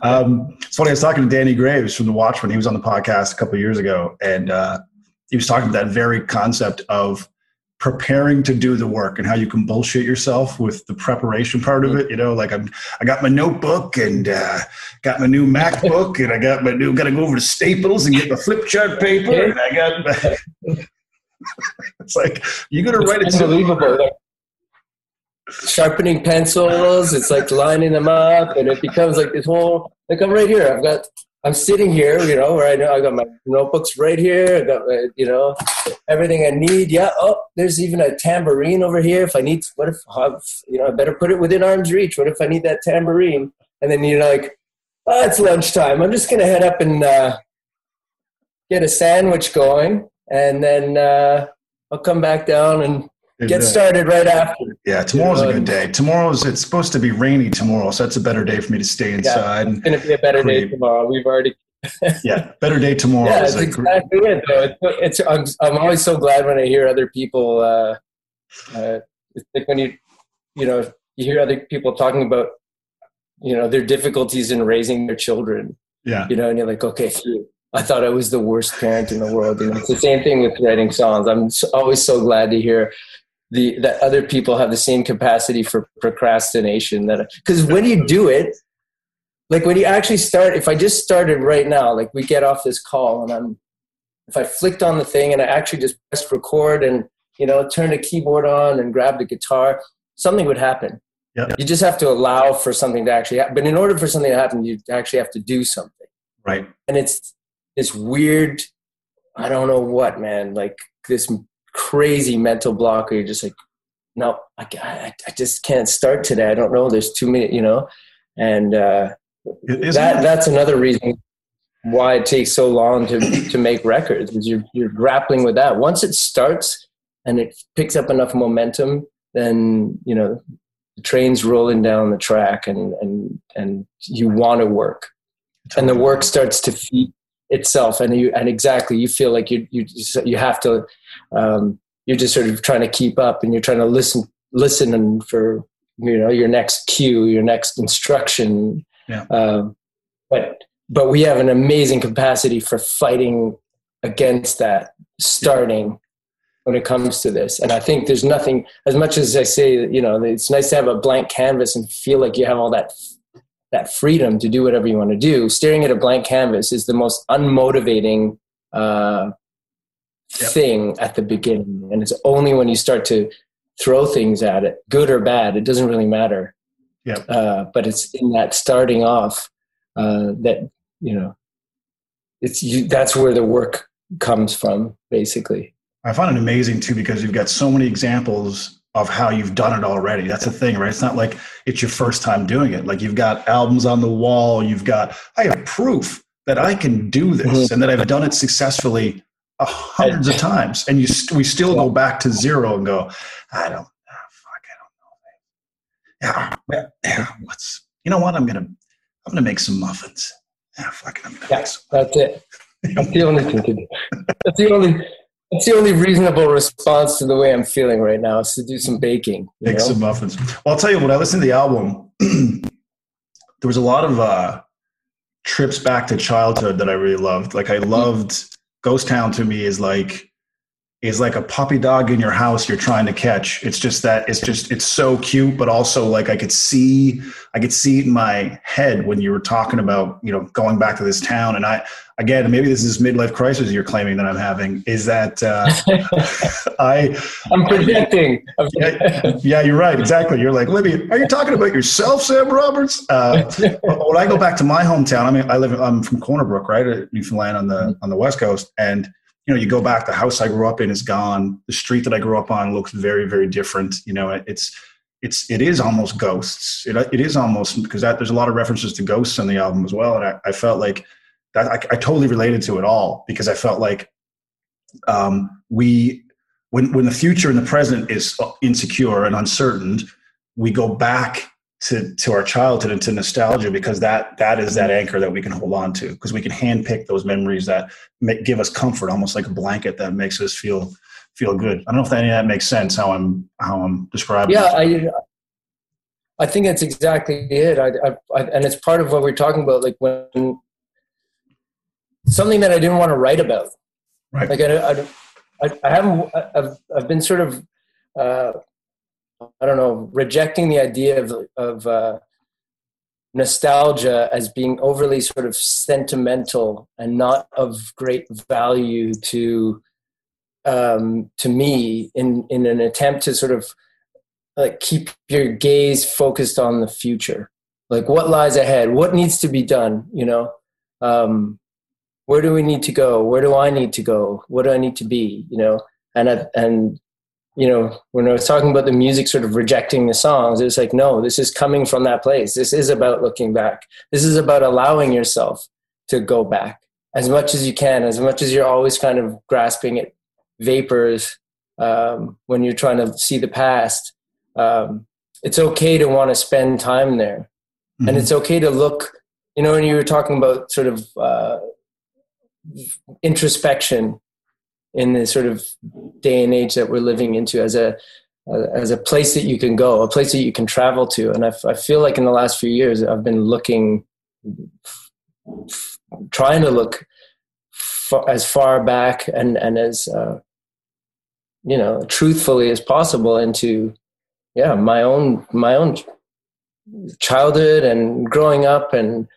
Um, it's funny. I was talking to Danny Graves from the Watchmen. He was on the podcast a couple of years ago, and uh, he was talking about that very concept of preparing to do the work and how you can bullshit yourself with the preparation part of it. You know, like I'm, I got my notebook and uh, got my new MacBook and I got my new, got to go over to Staples and get my flip chart paper. And I got, my, it's like, you're going to write it. Unbelievable. Like sharpening pencils. It's like lining them up and it becomes like this whole, like I'm right here. I've got, I'm sitting here, you know, where I know I got my notebooks right here. I got, you know, everything I need. Yeah. Oh, there's even a tambourine over here. If I need, what if, you know, I better put it within arm's reach. What if I need that tambourine? And then you're like, oh, it's lunchtime. I'm just going to head up and uh, get a sandwich going. And then uh, I'll come back down and get started right after. Yeah, tomorrow's a good day. Tomorrow's, it's supposed to be rainy tomorrow, so that's a better day for me to stay inside. Yeah, it's going to be a better create. day tomorrow. We've already... yeah, better day tomorrow. Yeah, that's exactly it, though. It's, it's, I'm, I'm always so glad when I hear other people, uh, uh, it's like when you, you know, you hear other people talking about, you know, their difficulties in raising their children. Yeah. You know, and you're like, okay, I thought I was the worst parent in the world. And it's the same thing with writing songs. I'm so, always so glad to hear... The, that other people have the same capacity for procrastination that, because when you do it, like when you actually start, if I just started right now, like we get off this call and I'm, if I flicked on the thing and I actually just pressed record and, you know, turned a keyboard on and grabbed a guitar, something would happen. Yep. You just have to allow for something to actually happen. But in order for something to happen, you actually have to do something. Right. And it's this weird, I don't know what, man, like this crazy mental block where you're just like, no, I, I, I just can't start today. I don't know. There's too many, you know, and uh, that, that's another reason why it takes so long to, to make records is you're, you're grappling with that. Once it starts and it picks up enough momentum, then, you know, the train's rolling down the track and, and, and you want to work and the work starts to feed itself. And you, and exactly, you feel like you, you, just, you have to, um, you're just sort of trying to keep up and you're trying to listen, listen and for, you know, your next cue, your next instruction. Yeah. Um, but, but we have an amazing capacity for fighting against that starting yeah. when it comes to this. And I think there's nothing, as much as I say, you know, it's nice to have a blank canvas and feel like you have all that, that freedom to do whatever you want to do. Staring at a blank canvas is the most unmotivating, uh, Yep. thing at the beginning, and it's only when you start to throw things at it, good or bad, it doesn't really matter. Yeah. Uh, but it's in that starting off uh, that you know, it's you, that's where the work comes from, basically. I find it amazing too because you've got so many examples of how you've done it already. That's the thing, right? It's not like it's your first time doing it. Like you've got albums on the wall. You've got I have proof that I can do this mm-hmm. and that I've done it successfully. Hundreds of times, and you st- we still go back to zero and go, I don't, oh, fuck, I don't know. Yeah, yeah, what's, you know what? I'm gonna, I'm gonna make some muffins. Yeah, fuck it, I'm gonna yeah, make some. That's it. That's the only thing to do. That's the only. That's the only reasonable response to the way I'm feeling right now is to do some baking. Make know? some muffins. Well, I'll tell you when I listened to the album, there was a lot of uh, trips back to childhood that I really loved. Like I loved. Ghost Town to me is like is like a puppy dog in your house you're trying to catch. It's just that it's just it's so cute, but also like I could see I could see it in my head when you were talking about, you know, going back to this town. And I again, maybe this is midlife crisis you're claiming that I'm having. Is that uh, I I'm projecting. yeah, yeah, you're right. Exactly. You're like, Libby, are you talking about yourself, Sam Roberts? Uh, when I go back to my hometown, I mean, I live. I'm from Corner Brook, right, Newfoundland on the on the West Coast, and. You know, you go back, the house I grew up in is gone. The street that I grew up on looks very, very different. You know, it's, it's, it is almost ghosts. It, it is almost because that there's a lot of references to ghosts on the album as well. And I, I felt like that I, I totally related to it all because I felt like um, we, when, when the future and the present is insecure and uncertain, we go back to, to our childhood and to nostalgia because that that is that anchor that we can hold on to because we can handpick those memories that make, give us comfort, almost like a blanket that makes us feel feel good. I don't know if any of that makes sense how I'm how I'm describing. Yeah, I, I think that's exactly it. I, I, I, and it's part of what we're talking about, like when something that I didn't want to write about. Right. Like I, I, I, I haven't. I've, I've been sort of, uh, I don't know, rejecting the idea of of uh, nostalgia as being overly sort of sentimental and not of great value to um, to me. In in an attempt to sort of like keep your gaze focused on the future, like what lies ahead, what needs to be done, you know. Um, Where do we need to go? Where do I need to go? What do I need to be? You know, and, I, and, you know, when I was talking about the music sort of rejecting the songs, it's like, no, this is coming from that place. This is about looking back. This is about allowing yourself to go back as much as you can, as much as you're always kind of grasping at vapors um, when you're trying to see the past. Um, it's okay to want to spend time there. Mm-hmm. And it's okay to look, you know, when you were talking about sort of, uh, introspection in the sort of day and age that we're living into as a as a place that you can go, a place that you can travel to. And I, f- I feel like in the last few years I've been looking, trying to look f- as far back and and as uh, you know, truthfully as possible into yeah my own my own childhood and growing up and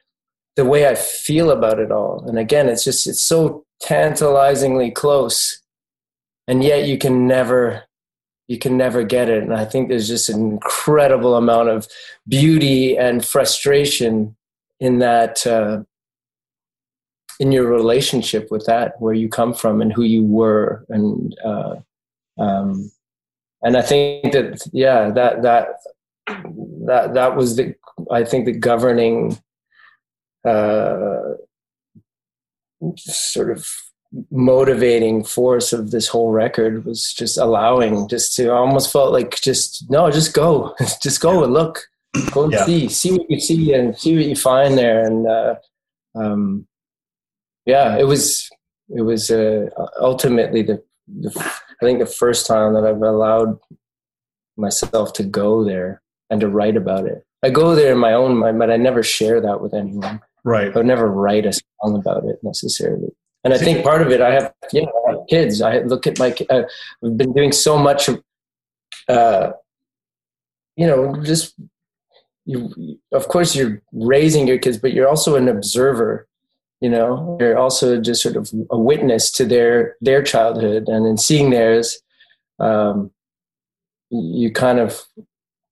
the way I feel about it all. And again, it's just, it's so tantalizingly close, and yet you can never, you can never get it. And I think there's just an incredible amount of beauty and frustration in that, uh, in your relationship with that, where you come from and who you were. And, uh, um, and I think that, yeah, that, that, that, that was the, I think the governing, Uh, sort of motivating force of this whole record was just allowing, just to almost felt like just, no, just go, just go yeah. and look, go and yeah. see, see what you see and see what you find there. And, uh, um, yeah, it was, it was, uh, ultimately the, the, I think the first time that I've allowed myself to go there and to write about it. I go there in my own mind, but I never share that with anyone. Right. I would never write a song about it necessarily. And I think part of it, I have, you know, I have kids. I look at my, uh, I've been doing so much, uh, you know, just, you, of course you're raising your kids, but you're also an observer, you know, you're also just sort of a witness to their, their childhood. And in seeing theirs, um, you kind of,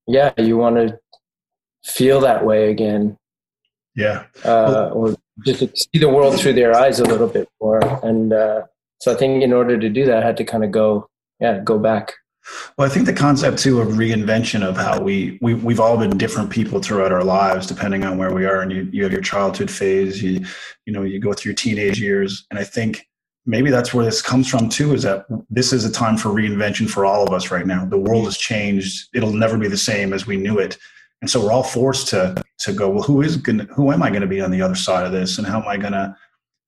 yeah, you want to feel that way again. Yeah. Uh, or just see the world through their eyes a little bit more. And uh, so I think in order to do that, I had to kind of go, yeah, go back. Well, I think the concept too of reinvention of how we, we, we've all been different people throughout our lives, depending on where we are. And you, you have your childhood phase, you, you know, you go through your teenage years. And I think maybe that's where this comes from too, is that this is a time for reinvention for all of us right now. The world has changed. It'll never be the same as we knew it. And so we're all forced to to go, well, who is gonna, who am I going to be on the other side of this? And how am I going to,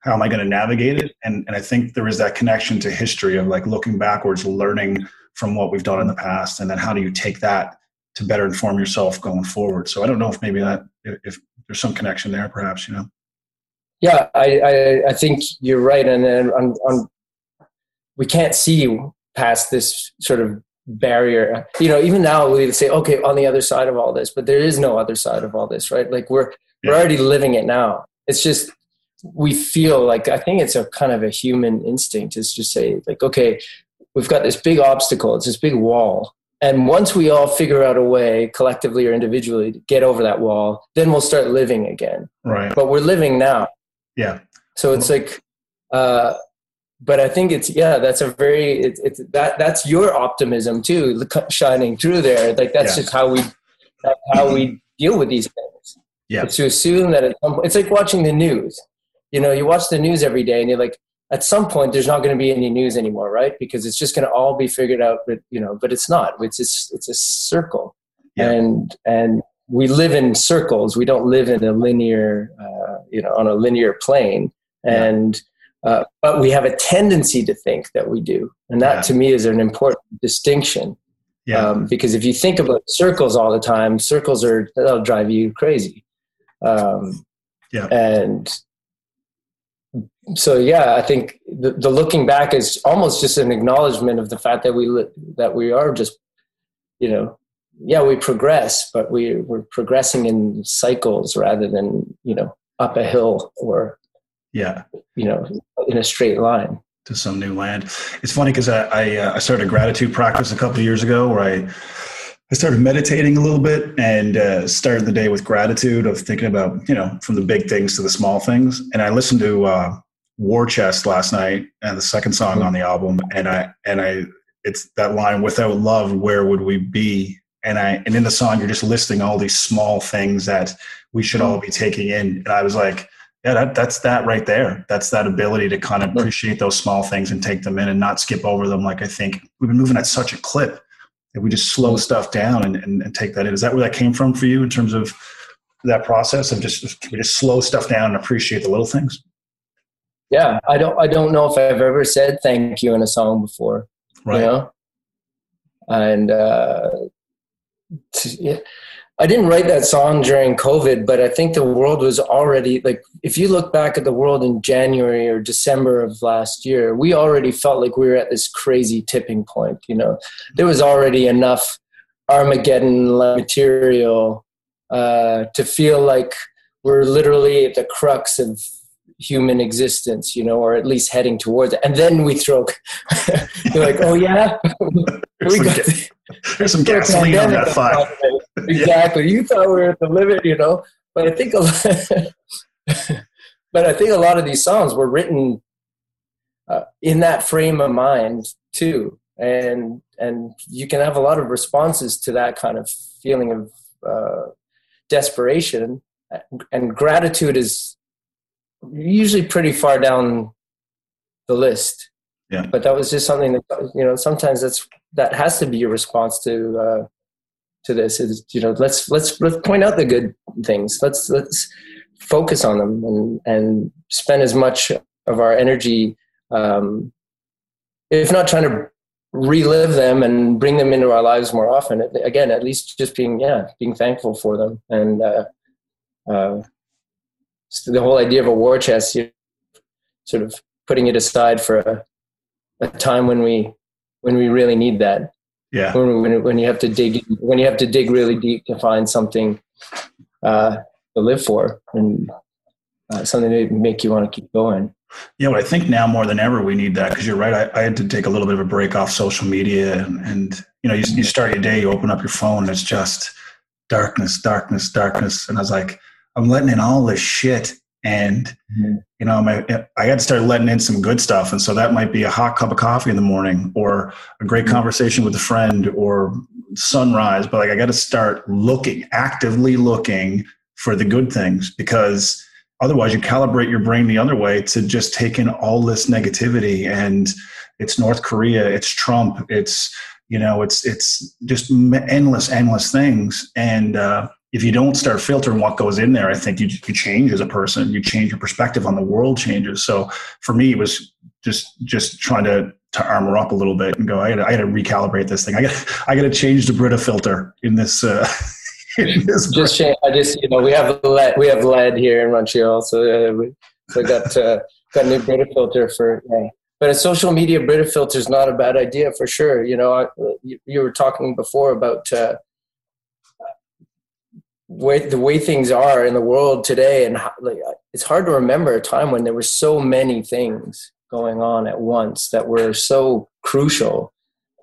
how am I going to navigate it? And and I think there is that connection to history of like looking backwards, learning from what we've done in the past. And then how do you take that to better inform yourself going forward? So I don't know if maybe that, if there's some connection there, perhaps, you know? Yeah, I I, I think you're right. And then on, on, we can't see past this sort of barrier, you know. Even now we say, okay, on the other side of all this, but there is no other side of all this, right? Like we're yeah. we're already living it now. It's just we feel like, I think it's a kind of a human instinct is to say like, okay, we've got this big obstacle, it's this big wall, and once we all figure out a way collectively or individually to get over that wall, then we'll start living again, right? But we're living now. Yeah. So it's like uh but I think it's, yeah, that's a very, it's, it's that, that's your optimism too, shining through there. Like that's yeah. just how we, that's how we deal with these things. Yeah. It's to assume that at some, it's like watching the news, you know, you watch the news every day and you're like, at some point there's not going to be any news anymore. Right. Because it's just going to all be figured out, but you know, but it's not, it's, it's, it's a circle. Yeah. And, and we live in circles. We don't live in a linear, uh, you know, on a linear plane. Yeah. And, Uh, but we have a tendency to think that we do. And that yeah. to me is an important distinction. Yeah. Um, because if you think about circles all the time, circles are, that'll drive you crazy. Um, yeah. And so, yeah, I think the, the looking back is almost just an acknowledgement of the fact that we li- that we are just, you know, yeah, we progress, but we we're progressing in cycles rather than, you know, up a hill or, yeah, you know, in a straight line to some new land. It's funny because I I, uh, I started a gratitude practice a couple of years ago where I I started meditating a little bit and uh, started the day with gratitude of thinking about, you know, from the big things to the small things. And I listened to uh, War Chest last night and the second song on the album. And I, and I, it's that line, without love, where would we be? And I, and in the song, you're just listing all these small things that we should all be taking in. And I was like, yeah, that, that's that right there. That's that ability to kind of appreciate those small things and take them in and not skip over them. Like, I think we've been moving at such a clip. And we just slow stuff down and, and, and take that in. Is that where that came from for you in terms of that process of just we just slow stuff down and appreciate the little things? Yeah, I don't I don't know if I've ever said thank you in a song before, right? You know? And uh, t- yeah. I didn't write that song during COVID, but I think the world was already like, if you look back at the world in January or December of last year, we already felt like we were at this crazy tipping point. You know, there was already enough Armageddon material uh, to feel like we're literally at the crux of human existence, you know, or at least heading towards it. And then we throw, you're like, oh yeah, we got this. There's some gasoline on that fire. Exactly. Yeah. You thought we were at the limit, you know. But I think, a lot, but I think a lot of these songs were written uh, in that frame of mind too, and and you can have a lot of responses to that kind of feeling of uh, desperation, and gratitude is usually pretty far down the list. Yeah. But that was just something that, you know, sometimes that's that has to be your response to uh, to this is, you know, let's let's let's point out the good things. Let's let's focus on them and, and spend as much of our energy, um, if not trying to relive them and bring them into our lives more often. Again, at least just being yeah being thankful for them and uh, uh, so the whole idea of a war chest, you know, sort of putting it aside for a, a time when we when we really need that. Yeah. When, when, when you have to dig, when you have to dig really deep to find something uh, to live for and uh, something to make you want to keep going. Yeah, but I think now more than ever we need that because you're right. I, I had to take a little bit of a break off social media, and, and you know, you, you start your day, you open up your phone, and it's just darkness, darkness, darkness. And I was like, I'm letting in all this shit. And, you know, my, I got to start letting in some good stuff. And so that might be a hot cup of coffee in the morning or a great conversation with a friend or sunrise. But like, I got to start looking, actively looking for the good things, because otherwise you calibrate your brain the other way to just take in all this negativity. And it's North Korea, it's Trump, it's, you know, it's, it's just endless, endless things. And, uh, if you don't start filtering what goes in there, I think you, you change as a person, you change your perspective on the world changes. So for me, it was just, just trying to, to armor up a little bit and go, I gotta, I gotta recalibrate this thing. I gotta, I gotta change the Brita filter in this, uh, in this. Just change, I just, you know, we have lead, we have lead here in Montreal. So, uh, we, so I got, uh, got a new Brita filter for, uh, but a social media Brita filter is not a bad idea for sure. You know, I, you, you were talking before about, uh, way the way things are in the world today, and how, like, it's hard to remember a time when there were so many things going on at once that were so crucial,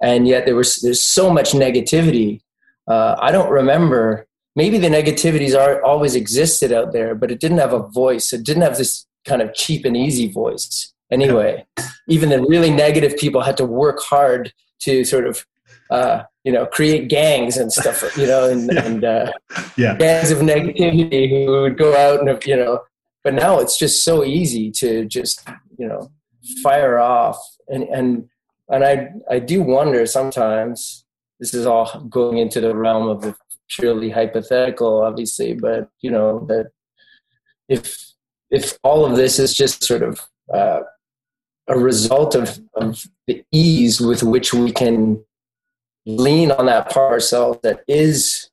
and yet there was there's so much negativity. Uh, I don't remember. Maybe the negativities are always existed out there, but it didn't have a voice. It didn't have this kind of cheap and easy voice. Anyway, even the really negative people had to work hard to sort of. Uh, you know, create gangs and stuff, you know, and, yeah. and uh, yeah. gangs of negativity who would go out and, you know, but now it's just so easy to just, you know, fire off. And, and, and I, I do wonder sometimes, this is all going into the realm of the purely hypothetical, obviously, but you know, that if, if all of this is just sort of uh, a result of, of the ease with which we can lean on that part of ourselves that is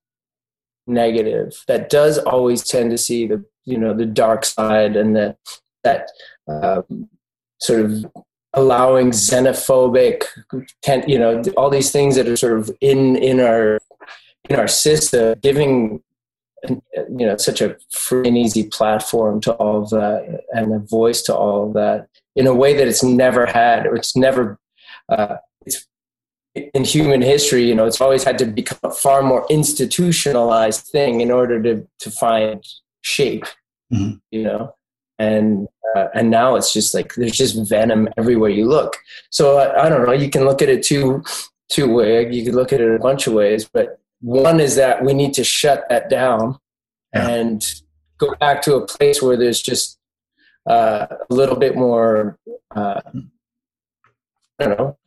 negative, that does always tend to see the, you know, the dark side and the, that um, sort of allowing xenophobic, you know, all these things that are sort of in, in our, in our system, giving, you know, such a free and easy platform to all of that and a voice to all of that in a way that it's never had, or it's never, uh, it's in human history, you know, it's always had to become a far more institutionalized thing in order to, to find shape, mm-hmm. you know? And, uh, and now it's just like, there's just venom everywhere you look. So I, I don't know, you can look at it two, two ways. You can look at it a bunch of ways, but one is that we need to shut that down yeah. and go back to a place where there's just uh, a little bit more, uh, I don't know,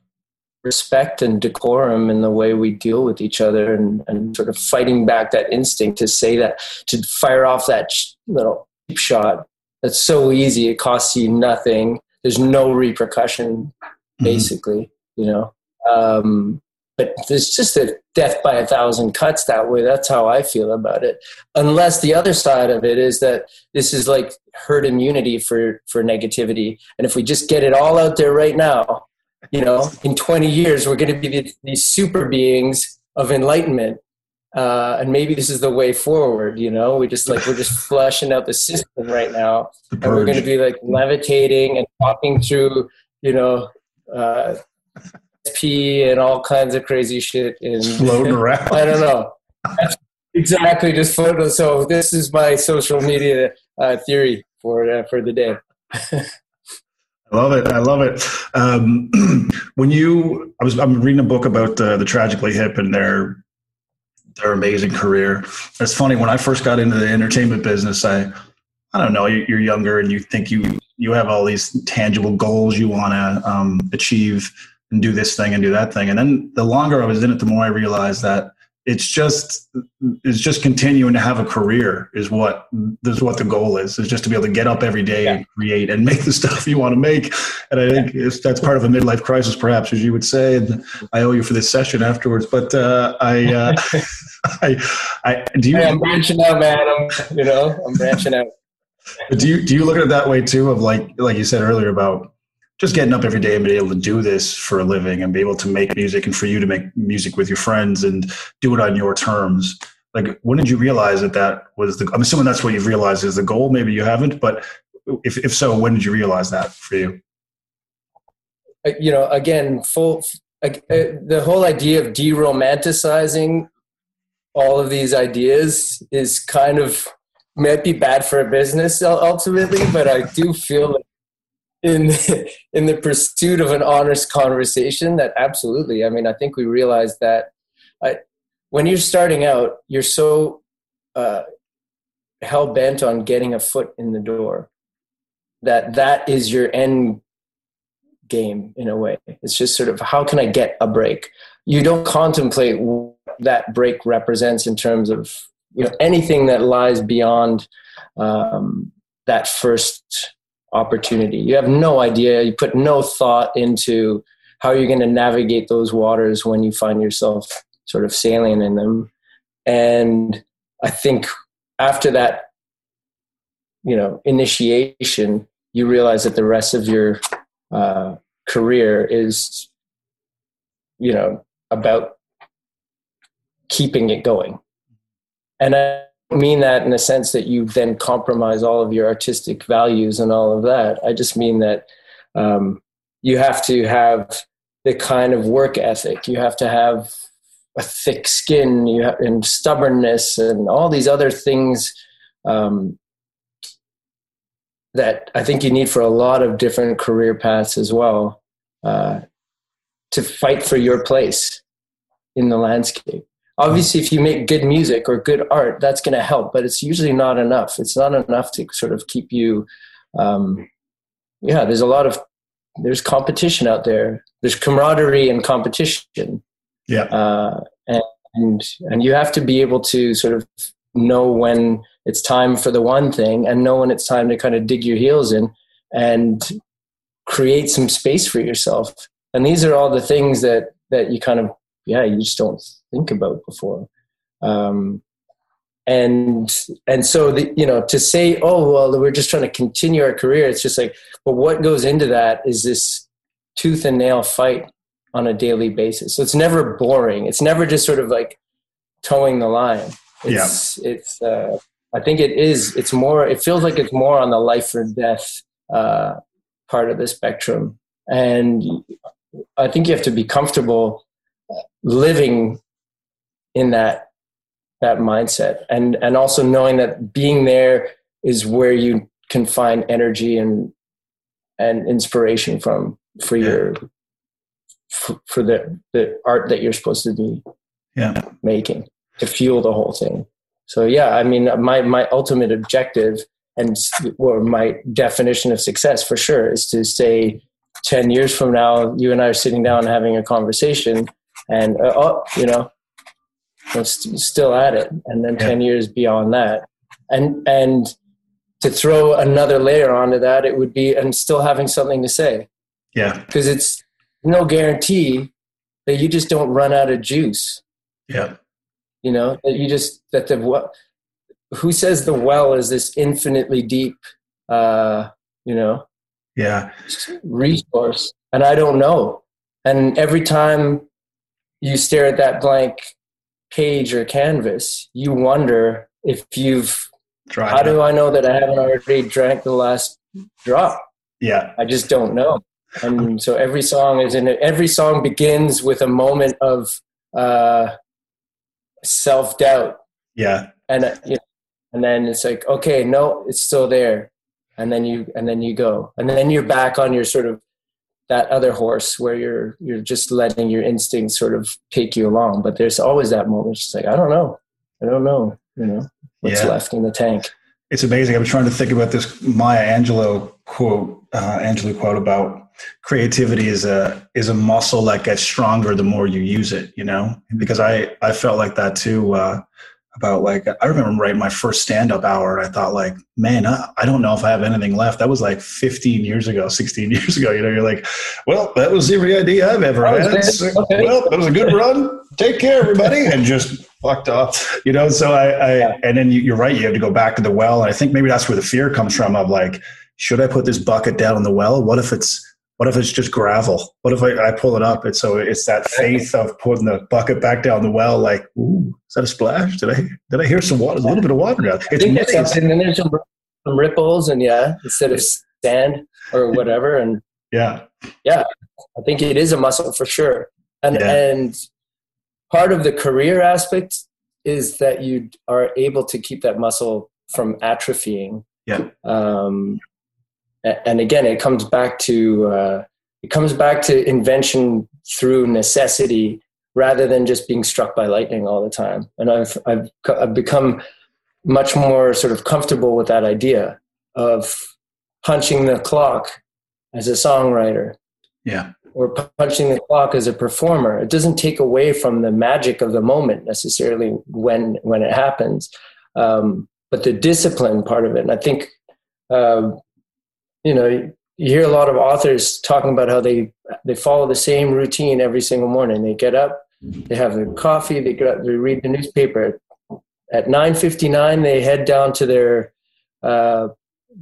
respect and decorum in the way we deal with each other, and, and sort of fighting back that instinct to say that, to fire off that little cheap shot. That's so easy. It costs you nothing. There's no repercussion, basically, mm-hmm. you know? Um, but there's just a death by a thousand cuts that way. That's how I feel about it. Unless the other side of it is that this is like herd immunity for, for negativity. And if we just get it all out there right now, you know, in twenty years, we're going to be these super beings of enlightenment. Uh, and maybe this is the way forward, you know, we just like, we're just flushing out the system right now, and we're going to be like levitating and walking through, you know, uh, pee and all kinds of crazy shit. And floating around. I don't know. That's exactly. Just floating. So this is my social media uh, theory for, uh, for the day. I love it. I love it. Um, when you, I was, I'm reading a book about uh, the Tragically Hip and their, their amazing career. It's funny, when I first got into the entertainment business, I, I don't know, you're younger and you think you, you have all these tangible goals you want to um, achieve and do this thing and do that thing. And then the longer I was in it, the more I realized that it's just, it's just continuing to have a career is what, is what the goal is, is just to be able to get up every day yeah. and create and make the stuff you want to make. And I think yeah. it's, that's part of a midlife crisis, perhaps, as you would say, and I owe you for this session afterwards, but, uh, I, uh, I, I, do you, hey, I'm branching out, man. I'm, you know, I'm branching out. Do you, do you look at it that way too, of like, like you said earlier about just getting up every day and being able to do this for a living and be able to make music, and for you to make music with your friends and do it on your terms? Like, when did you realize that that was the, I'm assuming that's what you've realized is the goal. Maybe you haven't, but if, if so, when did you realize that for you? You know, again, full, uh, the whole idea of de-romanticizing all of these ideas is kind of, might be bad for a business ultimately, but I do feel like, in the, in the pursuit of an honest conversation, that absolutely. I mean, I think we realized that I, when you're starting out, you're so uh, hell bent on getting a foot in the door that that is your end game in a way. It's just sort of, how can I get a break? You don't contemplate what that break represents in terms of, you know, anything that lies beyond um, that first opportunity. You have no idea. You put no thought into how you're going to navigate those waters when you find yourself sort of sailing in them. And I think after that, you know, initiation, you realize that the rest of your uh, career is, you know, about keeping it going. And I mean that in the sense that you then compromise all of your artistic values and all of that. I just mean that um, you have to have the kind of work ethic. You have to have a thick skin, you have, and stubbornness and all these other things um, that I think you need for a lot of different career paths as well, uh, to fight for your place in the landscape. Obviously, if you make good music or good art, that's going to help, but it's usually not enough. It's not enough to sort of keep you, um, yeah, there's a lot of, there's competition out there. There's camaraderie and competition. Yeah. Uh, and, and, and you have to be able to sort of know when it's time for the one thing and know when it's time to kind of dig your heels in and create some space for yourself. And these are all the things that, that you kind of, yeah, you just don't think about before. Um, and, and so the, you know, to say, oh, well, we're just trying to continue our career. It's just like, but what goes into that is this tooth and nail fight on a daily basis. So it's never boring. It's never just sort of like towing the line. It's, yeah. It's, uh, I think it is, it's more, it feels like it's more on the life or death uh, part of the spectrum. And I think you have to be comfortable living in that, that mindset. And, and also knowing that being there is where you can find energy and, and inspiration from, for your, for, for the, the art that you're supposed to be yeah. making to fuel the whole thing. So, yeah, I mean, my, my ultimate objective and or my definition of success for sure is to say ten years from now, you and I are sitting down having a conversation and, uh, oh, you know, we're st- still at it. And then yeah. ten years beyond that. And, and to throw another layer onto that, it would be, and still having something to say. Yeah. Because it's no guarantee that you just don't run out of juice. Yeah. You know, that you just, that the, well, who says the well is this infinitely deep, uh, you know, yeah, resource. And I don't know. And every time you stare at that blank page or canvas, you wonder if you've, Drying how do it. I know that I haven't already drank the last drop? Yeah. I just don't know. And so every song is in it. Every song begins with a moment of, uh, self-doubt. Yeah. And uh, you know, and then it's like, okay, no, it's still there. And then you and then you go. And then you're back on your sort of that other horse where you're you're just letting your instincts sort of take you along. But there's always that moment. It's just like, I don't know. I don't know, you know, what's yeah. left in the tank. It's amazing. I was trying to think about this Maya Angelou quote, uh, Angelou quote about creativity is a is a muscle that gets stronger the more you use it, you know, because I, I felt like that too, uh, about like, I remember writing my first stand-up hour. I thought like, man, I, I don't know if I have anything left. That was like fifteen years ago, sixteen years ago. You know, you're like, well, that was every idea I've ever had. Okay. Well, that was a good run. Take care, everybody. And just fucked up, you know? So I, I yeah. and then you, you're right. You have to go back to the well. And I think maybe that's where the fear comes from of like, should I put this bucket down in the well? What if it's, What if it's just gravel? What if I, I pull it up? And so it's that faith of putting the bucket back down the well, like, ooh, is that a splash? Did I did I hear some water? A little bit of water now. It's nice. And then there's some, some ripples and yeah, instead of sand or whatever. And yeah. Yeah. I think it is a muscle for sure. And yeah. and part of the career aspect is that you are able to keep that muscle from atrophying. Yeah. Um And again, it comes back to uh, it comes back to invention through necessity, rather than just being struck by lightning all the time. And I've I've, I've become much more sort of comfortable with that idea of punching the clock as a songwriter, yeah, or punching the clock as a performer. It doesn't take away from the magic of the moment necessarily when when it happens, um, but the discipline part of it. And I think. Uh, You know, you hear a lot of authors talking about how they, they follow the same routine every single morning. They get up, they have their coffee, they get up, they read the newspaper. At nine fifty-nine, they head down to their uh,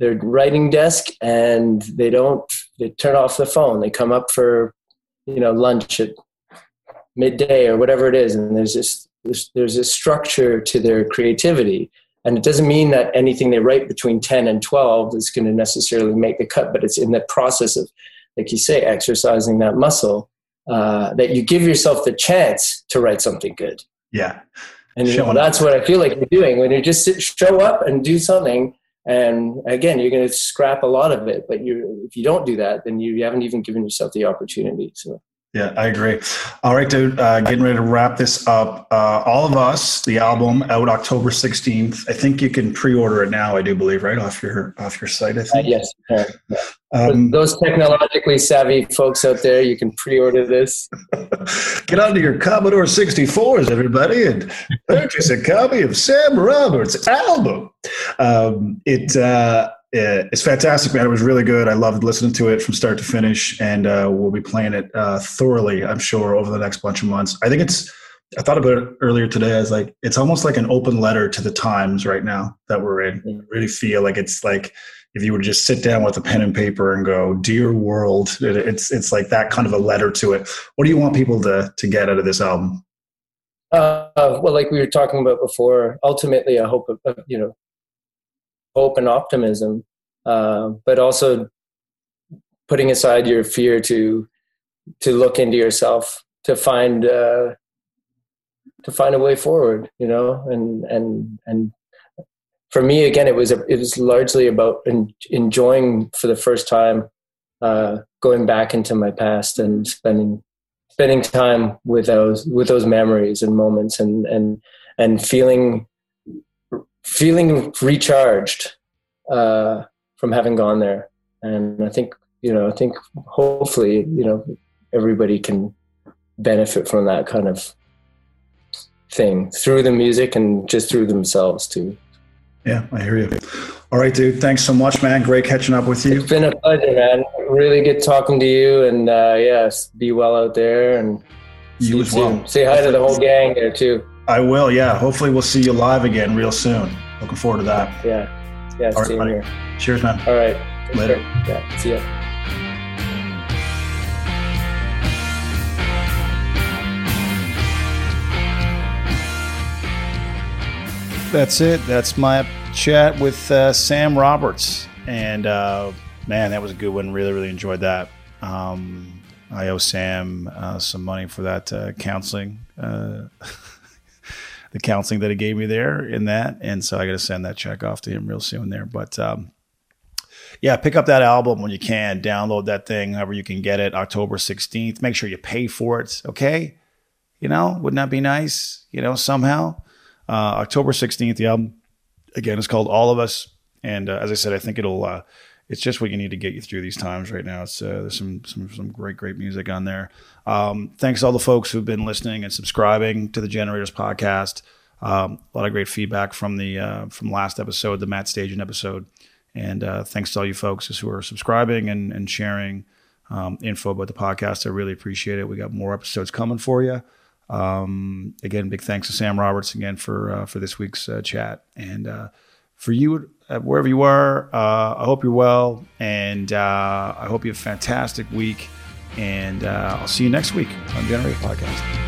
their writing desk and they don't, they turn off the phone. They come up for, you know, lunch at midday or whatever it is. And there's this, this there's this structure to their creativity. And it doesn't mean that anything they write between ten and twelve is going to necessarily make the cut, but it's in the process of, like you say, exercising that muscle, uh, that you give yourself the chance to write something good. Yeah. And you know, that's what I feel like you're doing when you just sit, show up and do something. And again, you're going to scrap a lot of it, but you, if you don't do that, then you, you haven't even given yourself the opportunity. So. Yeah, I agree. All right, dude, uh, getting ready to wrap this up. Uh, All of Us, the album, out October sixteenth. I think you can pre-order it now, I do believe, right? Off your off your site, I think. Uh, yes. Uh, yeah. um, For those technologically savvy folks out there, you can pre-order this. Get onto your Commodore sixty-fours, everybody, and purchase a copy of Sam Roberts' album. Um, it... Uh, It's fantastic, man. It was really good. I loved listening to it from start to finish, and uh, we'll be playing it uh, thoroughly, I'm sure, over the next bunch of months. I think it's, I thought about it earlier today. I was like, it's almost like an open letter to the times right now that we're in. I really feel like it's like if you would just sit down with a pen and paper and go, dear world, it, it's it's like that kind of a letter to it. What do you want people to to get out of this album? Uh, well, like we were talking about before, ultimately, I hope, you know, hope and optimism, uh, but also putting aside your fear to to look into yourself, to find uh, to find a way forward, you know, and and and for me, again, it was a, it was largely about en- enjoying for the first time, uh, going back into my past and spending. spending time with those, with those memories and moments and, and, and feeling, feeling recharged, uh, from having gone there. And I think, you know, I think hopefully, you know, everybody can benefit from that kind of thing through the music and just through themselves too. Yeah, I hear you. All right, dude. Thanks so much, man. Great catching up with you. It's been a pleasure, man. Really good talking to you. And uh, yes, be well out there. And you as well. Say hi to the whole gang there too. I will. Yeah. Hopefully we'll see you live again real soon. Looking forward to that. Yeah. Yeah. All right, buddy. Cheers, man. All right. Later. Yeah. See ya. That's it. That's my chat with uh, Sam Roberts. And uh, man, that was a good one. Really, really enjoyed that. Um, I owe Sam uh, some money for that uh, counseling, uh, the counseling that he gave me there in that. And so I got to send that check off to him real soon there. But um, yeah, pick up that album when you can. Download that thing, however you can get it, October sixteenth. Make sure you pay for it, okay? You know, wouldn't that be nice? You know, somehow. Uh, October sixteenth, the album, again, is called All of Us. And uh, as I said, I think it'll, uh, it's just what you need to get you through these times right now. It's, uh, there's some, some, some great, great music on there. Um, thanks to all the folks who've been listening and subscribing to the Generators Podcast. Um, a lot of great feedback from the, uh, from last episode, the Matt Stajan episode. And uh, thanks to all you folks who are subscribing and, and sharing um, info about the podcast. I really appreciate it. We got more episodes coming for you. Um, again, big thanks to Sam Roberts again for, uh, for this week's uh, chat and, uh, for you, uh, wherever you are, uh, I hope you're well and, uh, I hope you have a fantastic week and, uh, I'll see you next week on Generators Podcast.